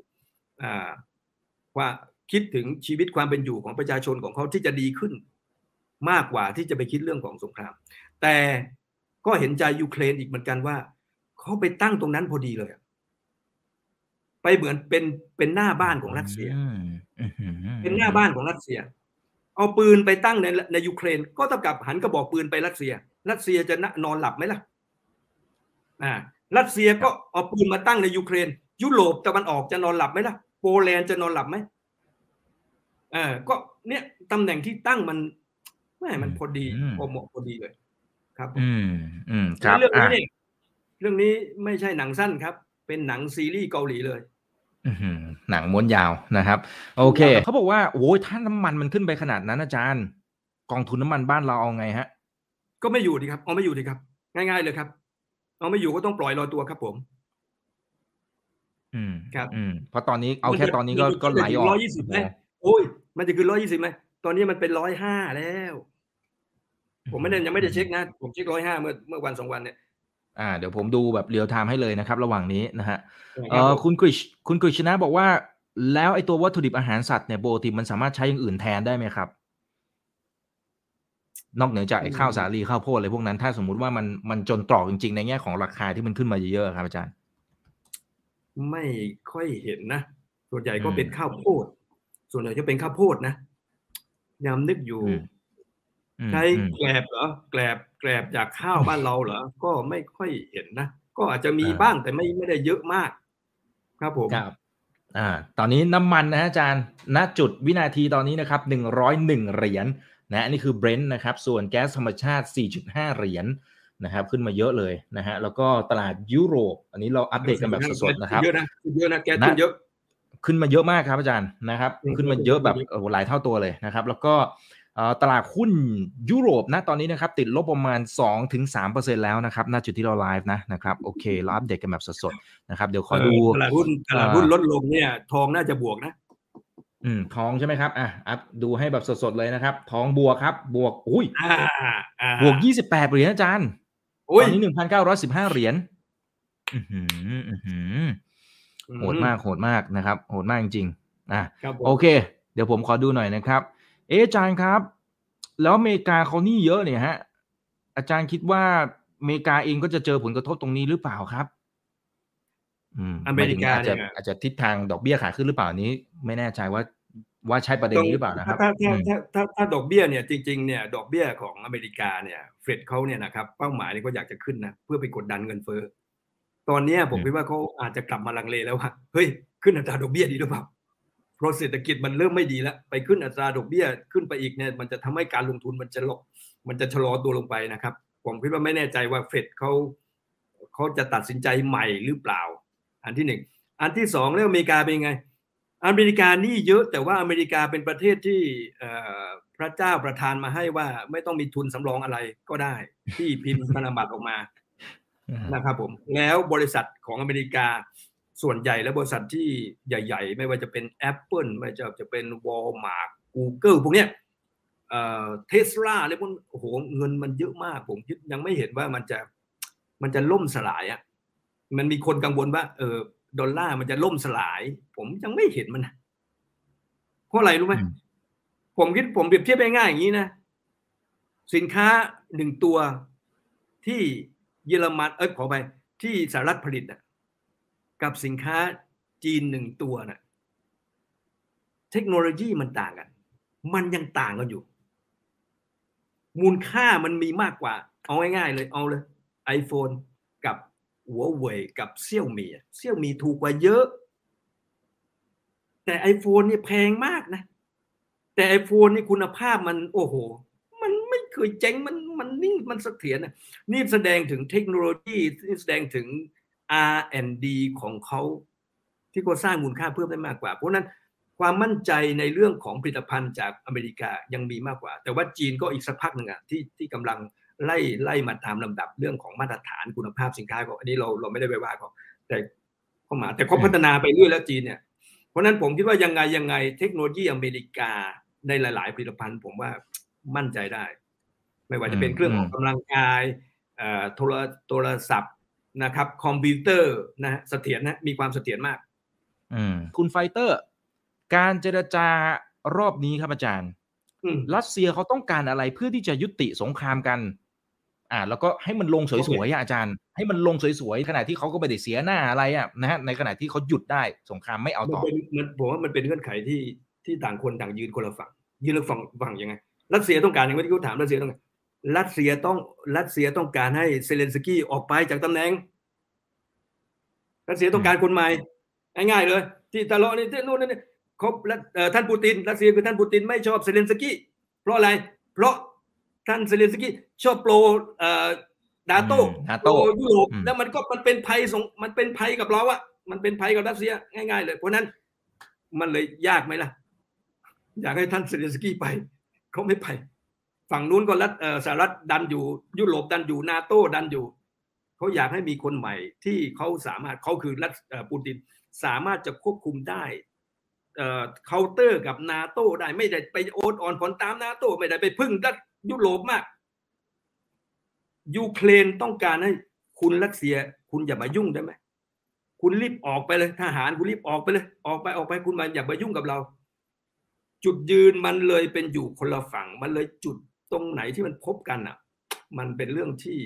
ว่าคิดถึงชีวิตความเป็นอยู่ของประชาชนของเขาที่จะดีขึ้นมากกว่าที่จะไปคิดเรื่องของสงครามแต่ก็เห็นใจยูเครนอีกเหมือนกันว่าเขาไปตั้งตรงนั้นพอดีเลยไปเหมือนเป็นเป็นหน้าบ้านของรัสเซียเป็นหน้าบ้านของรัสเซียเอาปืนไปตั้งในในยูเครนก็เท่ากับหันกระบอกปืนไปรัสเซียรัสเซียจะนอนหลับไหมล่ะอ่ารัสเซียก็เอาปืนมาตั้งในยูเครนยุโรปตะวันออกจะนอนหลับไหมล่ะโปแลนด์จะนอนหลับไหมเออก็เนี่ยตำแหน่งที่ตั้งมันแม่มันพอดีพอเหมาะพอดีเลยครับอืมอืมครับเรื่องนี้เรื่องนี้ไม่ใช่หนังสั้นครับเป็นหนังซีรีส์เกาหลีเลยหนังม้วนยาวนะครับโอเคเขาบอกว่าโอ้ยถ้าน้ำมันมันขึ้นไปขนาดนั้นอาจารย์กองทุนน้ำมันบ้านเราเอาไงฮะก็ไม่อยู่ดีครับเอาไม่อยู่ดีครับง่ายๆเลยครับเอาไม่อยู่ก็ต้องปล่อยลอยตัวครับผมอืมครับอืมเพราะตอนนี้เอาแค่ตอนนี้ก็ก็ไหลออกร้อยยี่สิบไหมโอ้ยมันจะขึ้นร้อยยี่สิบไหมตอนนี้มันเป็นร้อยห้าแล้วผมไม่ได้ยังไม่ได้เช็คนะผมเช็คร้อยห้าเมื่อเมื่อวันสองวันเนี่ยอ่าเดี๋ยวผมดูแบบเรียลไทม์ให้เลยนะครับระหว่างนี้นะฮะเออคุณกฤษคุณกฤษณะบอกว่าแล้วไอ้ตัววัตถุดิบอาหารสัตว์เนี่ยโบติมันสามารถใช้อย่างอื่นแทนได้ไหมครับนอกเหนือจากไอ้ข้าวสาลีข้าวโพดอะไรพวกนั้นถ้าสมมุติว่ามันมันจนตรอกจริงๆในแง่ของราคาที่มันขึ้นมาเยอะๆครับอาจารย์ไม่ค่อยเห็นนะส่วนใหญ่ก็เป็นข้าวโพด ส่วนใหญ่จะเป็นข้าวโพดนะยำนึกอยู่ใช้แกลบเหรอแกลบแกลบจากข้าวบ้านเราเหรอก็ไม่ค่อยเห็นนะก็อาจจะมีบ้างแต่ไม่ไม่ได้เยอะมากครับผมครับอ่าตอนนี้น้ำมันนะอาจารย์ณจุดวินาทีตอนนี้นะครับหนึ่งร้อยเอ็ดเหรียญนะอันนี้คือ Brent นะครับส่วนแก๊สธรรมชาติ สี่จุดห้า เหรียญนะครับขึ้นมาเยอะเลยนะฮะแล้วก็ตลาดยุโรปอันนี้เราอัปเดตกันแบบสดๆนะครับเยอะนะเยอะนะแก๊สขึ้นเยอะขึ้นมาเยอะมากครับอาจารย์นะครับขึ้นมาเยอะแบบหลายเท่าตัวเลยนะครับแล้วก็ตลาดหุ้นยุโรปนะตอนนี้นะครับติดลบประมาณ สองถึงสามเปอร์เซ็นต์ แล้วนะครับณจุดที่เราไลฟ์นะนะครับโอเคเราอัปเดตกันแบบสดๆนะครับเดี๋ยวขอดูตลาดหุ้นตลาดหุ้นลดลงเนี่ยทองน่าจะบวกนะอืมทองใช่ไหมครับอ่ะอัพดูให้แบบสดๆเลยนะครับทองบวกครับบวกอุ้ยบวกยี่สิบแปดเหรียญอาจารย์ตอนนี้ หนึ่งพันเก้าร้อยสิบห้า เหรียญอื้อหืออื้อหือโหดมากโหดมากนะครับโหดมากจริงๆอ่ะโอเคเดี๋ยวผมขอดูหน่อยนะครับเอออาจารย์ครับแล้วอเมริกาเขานี่เยอะเนี่ยฮะอาจารย์คิดว่าอเมริกาเองก็จะเจอผลกระทบตรงนี้หรือเปล่าครับอืมอเมริกาอาจจะอาจจะทิศทางดอกเบี้ยขาขึ้นหรือเปล่านี้ไม่แน่ใจว่าว่าใช่ประเด็นนี้หรือเปล่านะครับถ้าถ้าถ้าถ้าถ้าดอกเบี้ยเนี่ยจริงๆเนี่ยดอกเบี้ยของอเมริกาเนี่ยเฟดเขาเนี่ยนะครับเป้าหมายนี่ก็อยากจะขึ้นนะเพื่อไปกดดันเงินเฟ้อตอนนี้ผมคิดว่าเขาอาจจะกลับมาลังเลแล้วว่าเฮ้ยขึ้นอัตราดอกเบี้ยดีหรือเปล่าเพราะเศรษฐกิจมันเริ่มไม่ดีแล้วไปขึ้นอัตราดอกเบี้ยขึ้นไปอีกเนี่ยมันจะทำให้การลงทุนมันจะลดมันจะชะลอตัวลงไปนะครับผมคิดว่าไม่แน่ใจว่าเฟดเขาเขาจะตัดสินใจใหม่หรือเปล่าอันที่หนึ่งอันที่สองแล้วอเมริกาเป็นไงอเมริกานี่เยอะแต่ว่าอเมริกาเป็นประเทศที่พระเจ้าประทานมาให้ว่าไม่ต้องมีทุนสำรองอะไรก็ได้ที่พิมพ์ธนบัตรออกมานะครับผมแล้วบริษัทของอเมริกาส่วนใหญ่และบริษัทที่ใหญ่ๆไม่ว่าจะเป็น Apple ไม่ว่าจะเป็น Walmart Google พวกเนี้ยเอ่อ Tesla อะไรพวกโอ้โหเงินมันเยอะมากผมคิดยังไม่เห็นว่ามันจะมันจะล่มสลายอ่ะมันมีคนกังวลว่าเออดอลลาร์มันจะล่มสลายผมยังไม่เห็นมันนะเพราะอะไรรู้ไหมผมคิดผมเปรียบเทียบง่ายๆอย่างนี้นะสินค้าหนึ่งตัวที่เยอรมันเอ้ยขอไปที่สหรัฐผลิตนะกับสินค้าจีนหนึ่งตัวนะเทคโนโลยีมันต่างกันมันยังต่างกันอยู่มูลค่ามันมีมากกว่าเอาง่ายๆเลยเอาเลย iPhone กับหัวเว่ยกับเซี่ยวมีเซี่ยวมีถูกกว่าเยอะแต่ iPhone นี่แพงมากนะแต่ iPhone นี่คุณภาพมันโอ้โหมันไม่เคยเจ๊งมันมันนิ่งมันเสถียรนะนี่แสดงถึงเทคโนโลยีนี่แสดงถึง อาร์ แอนด์ ดี ของเขาที่เขาสร้างมูลค่าเพิ่มได้มากกว่าเพราะนั้นความมั่นใจในเรื่องของผลิตภัณฑ์จากอเมริกายังมีมากกว่าแต่ว่าจีนก็อีกสักพักหนึ่งอะที่ที่กำลังไล่ไล่มาตามลำดับเรื่องของมาตรฐานคุณภาพสินค้าของอันนี้เราเราไม่ได้ไปว่าเขาแต่เขาหมาแต่เขาพัฒนาไปเรื่อยแล้วจีนเนี่ยเพราะนั้นผมคิดว่ายังไงยังไงเทคโนโลยีอเมริกาในหลายๆผลิตภัณฑ์ผมว่ามั่นใจได้ไม่ว่าจะเป็นเครื่องออกกำลังกายโทรโทรศัพท์นะครับคอมพิวเตอร์นะเสถียรนะมีความเสถียรมากคุณไฟเตอร์การเจรจารอบนี้ครับอาจารย์รัสเซียเขาต้องการอะไรเพื่อที่จะยุติสงครามกันอ่าแล้วก็ให้มันลงสวยๆอาจารย์ให้มันลงสวยๆขณะที่เขาก็ไม่ได้เสียหน้าอะไรอ่ะนะฮะในขณะที่เขาหยุดได้สงครามไม่เอาต่อมันผมว่ามันเป็นเงื่อนไขที่ที่ต่างคนต่างยืนคนละฝั่งยืนฝั่งฝั่งยังไงรัสเซียต้องการอย่างที่เขาถามรัสเซียต้องการรัสเซียต้องรัสเซียต้องการให้เซเลนสกี้ออกไปจากตำแหน่งรัสเซียต้องการคนใหม่ง่ายๆเลยที่ตะเลาะนี่ที่นู่นนี่เขาท่านปูตินรัสเซียคือท่านปูตินไม่ชอบเซเลนสกี้เพราะอะไรเพราะท่านเซเลนสกี้ชอบโปรดาโต้โปรยุโรปแล้วมันก็มันเป็นภัยส่งมันเป็นภัยกับเราอะมันเป็นภัยกับรัสเซียง่ายๆเลยเพราะนั้นมันเลยยากไหมล่ะอยากให้ท่านเซเลนสกี้ไปเขาไม่ไปฝั่งนู้นก็รัฐสหรัฐดันอยู่ยุโรปดันอยู่นาโต้ดันอยู่เขาอยากให้มีคนใหม่ที่เขาสามารถเขาคือรัฐปูตินสามารถจะควบคุมได้เคาน์เตอร์กับนาโต้ได้ไม่ได้ไปโอดอ่อนผลตามนาโต้ไม่ได้ไปพึ่งรัฐยุโรปมากยูเครนต้องการให้คุณรัสเซียคุณอย่ามายุ่งได้ไหมคุณรีบออกไปเลยทหารคุณรีบออกไปเลยออกไปออกไปคุณมาอย่ามายุ่งกับเราจุดยืนมันเลยเป็นอยู่คนละฝั่งมันเลยจุดตรงไหนที่มันพบกันอ่ะมันเป็นเรื่องที่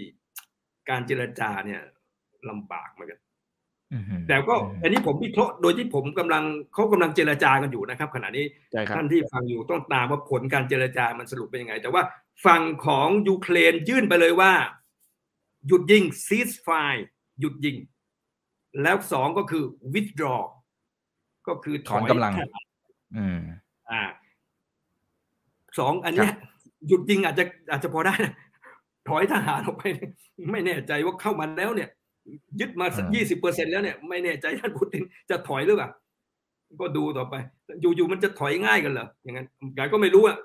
การเจรจาเนี่ยลำบากเหมือนกัน แต่ก็อันนี้ผมวิเคราะห์โดยที่ผมกำลังเขากำลังเจรจากันอยู่นะครับขณะนี้ท่านที่ฟังอยู่ต้องตามว่าผลการเจรจามันสรุปเป็นยังไงแต่ว่าฝั่งของยูเครนยื่นไปเลยว่าหยุดยิง cease fire หยุดยิงแล้วสองก็คือ withdraw ก็คือถอนกำลังอืมอ่าสองอันนี้หยุดยิงอาจจะอาจจะพอได้ถอยทหารออกไปไม่แน่ใจว่าเข้ามาแล้วเนี่ยยึดมาสัก ยี่สิบเปอร์เซ็นต์ แล้วเนี่ยไม่แน่ใจท่านปูตินจะถอยหรือเปล่าก็ดูต่อไปอยู่ๆมันจะถอยง่ายกันเหรออย่างนั้นผมก็ไม่รู้อ่ะ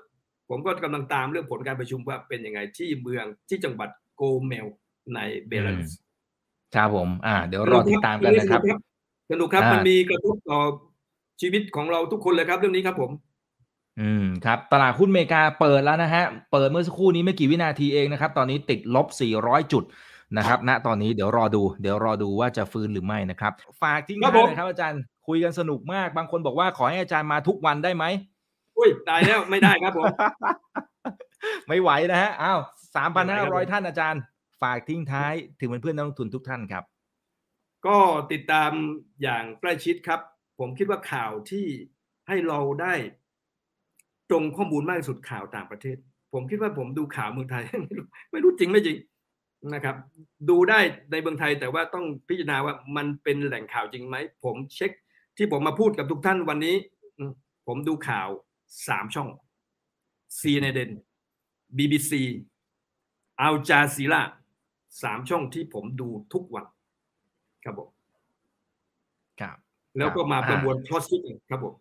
ผมก็กำลังตามเรื่องผลการประชุมว่าเป็นยังไงที่เมืองที่จังหวัดโกเมลในเบลัรุสครับผมอ่าเดี๋ยวรอติดตามกันนะครับสนุกครับมันมีกระทบต่อชีวิตของเราทุกคนเลยครับเรื่องนี้ครับผมอืมครับตลาดหุ้นอเมริกาเปิดแล้วนะฮะเปิดเมื่อสักครู่นี้ไม่กี่วินาทีเองนะครับตอนนี้ติดลบสี่ร้อยจุดนะครับณนะตอนนี้เดี๋ยวรอดูเดี๋ยวรอดูว่าจะฟื้นหรือไม่นะครับฝากทิ้งท้ายนะครับอาจารย์คุยกันสนุกมากบางคนบอกว่าขอให้อาจารย์มาทุกวันได้ไหมอุ้ยตายแล้วไม่ได้ครับผม ไม่ไหวนะฮะอ้าว สามพันห้าร้อย ท่านอาจารย์ฝากทิ้งท้ายถึงเพื่อนๆนักลงทุนทุกท่านครับก็ติดตามอย่างใกล้ชิดครับผมคิดว่าข่าวที่ให้เราได้ตรงข้อมูลมากที่สุดข่าวต่างประเทศผมคิดว่าผมดูข่าวเมืองไทยไม่รู้ไม่รู้จริงไม่จริงนะครับดูได้ในเมืองไทยแต่ว่าต้องพิจารณาว่ามันเป็นแหล่งข่าวจริงไหมผมเช็คที่ผมมาพูดกับทุกท่านวันนี้ผมดูข่าวสามช่อง ซี เอ็น เอ็น บี บี ซี Al Jazeera สามช่องที่ผมดูทุกวันครับผมครับแล้วก็มาประมวลพลอตซิ่งครับผม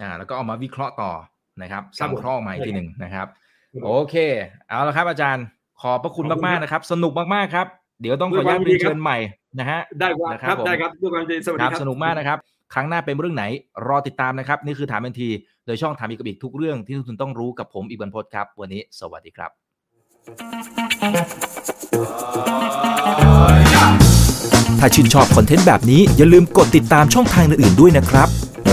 อ่าแล้วก็เอามาวิเคราะห์ต่อนะครับสังเคราะห์ใหม่ทีหนึ่งนะครับโอเคเอาละครับอาจารย์ขอบพระคุณมากๆนะครับสนุกมากๆครับเดี๋ยวต้องขออนุญาตเชิญใหม่นะฮะได้ครับได้ครับด้วยความยินดีสวัสดีครับสนุกมากนะครับครั้งหน้าเป็นเรื่องไหนรอติดตามนะครับนี่คือถามทันทีโดยช่องถามอีกกับอีกทุกเรื่องที่ทุกคนต้องรู้กับผมอีกบรรพตครับวันนี้สวัสดีครับถ้าชื่นชอบคอนเทนต์แบบนี้อย่าลืมกดติดตามช่องทางอื่นๆด้วยนะครับไม่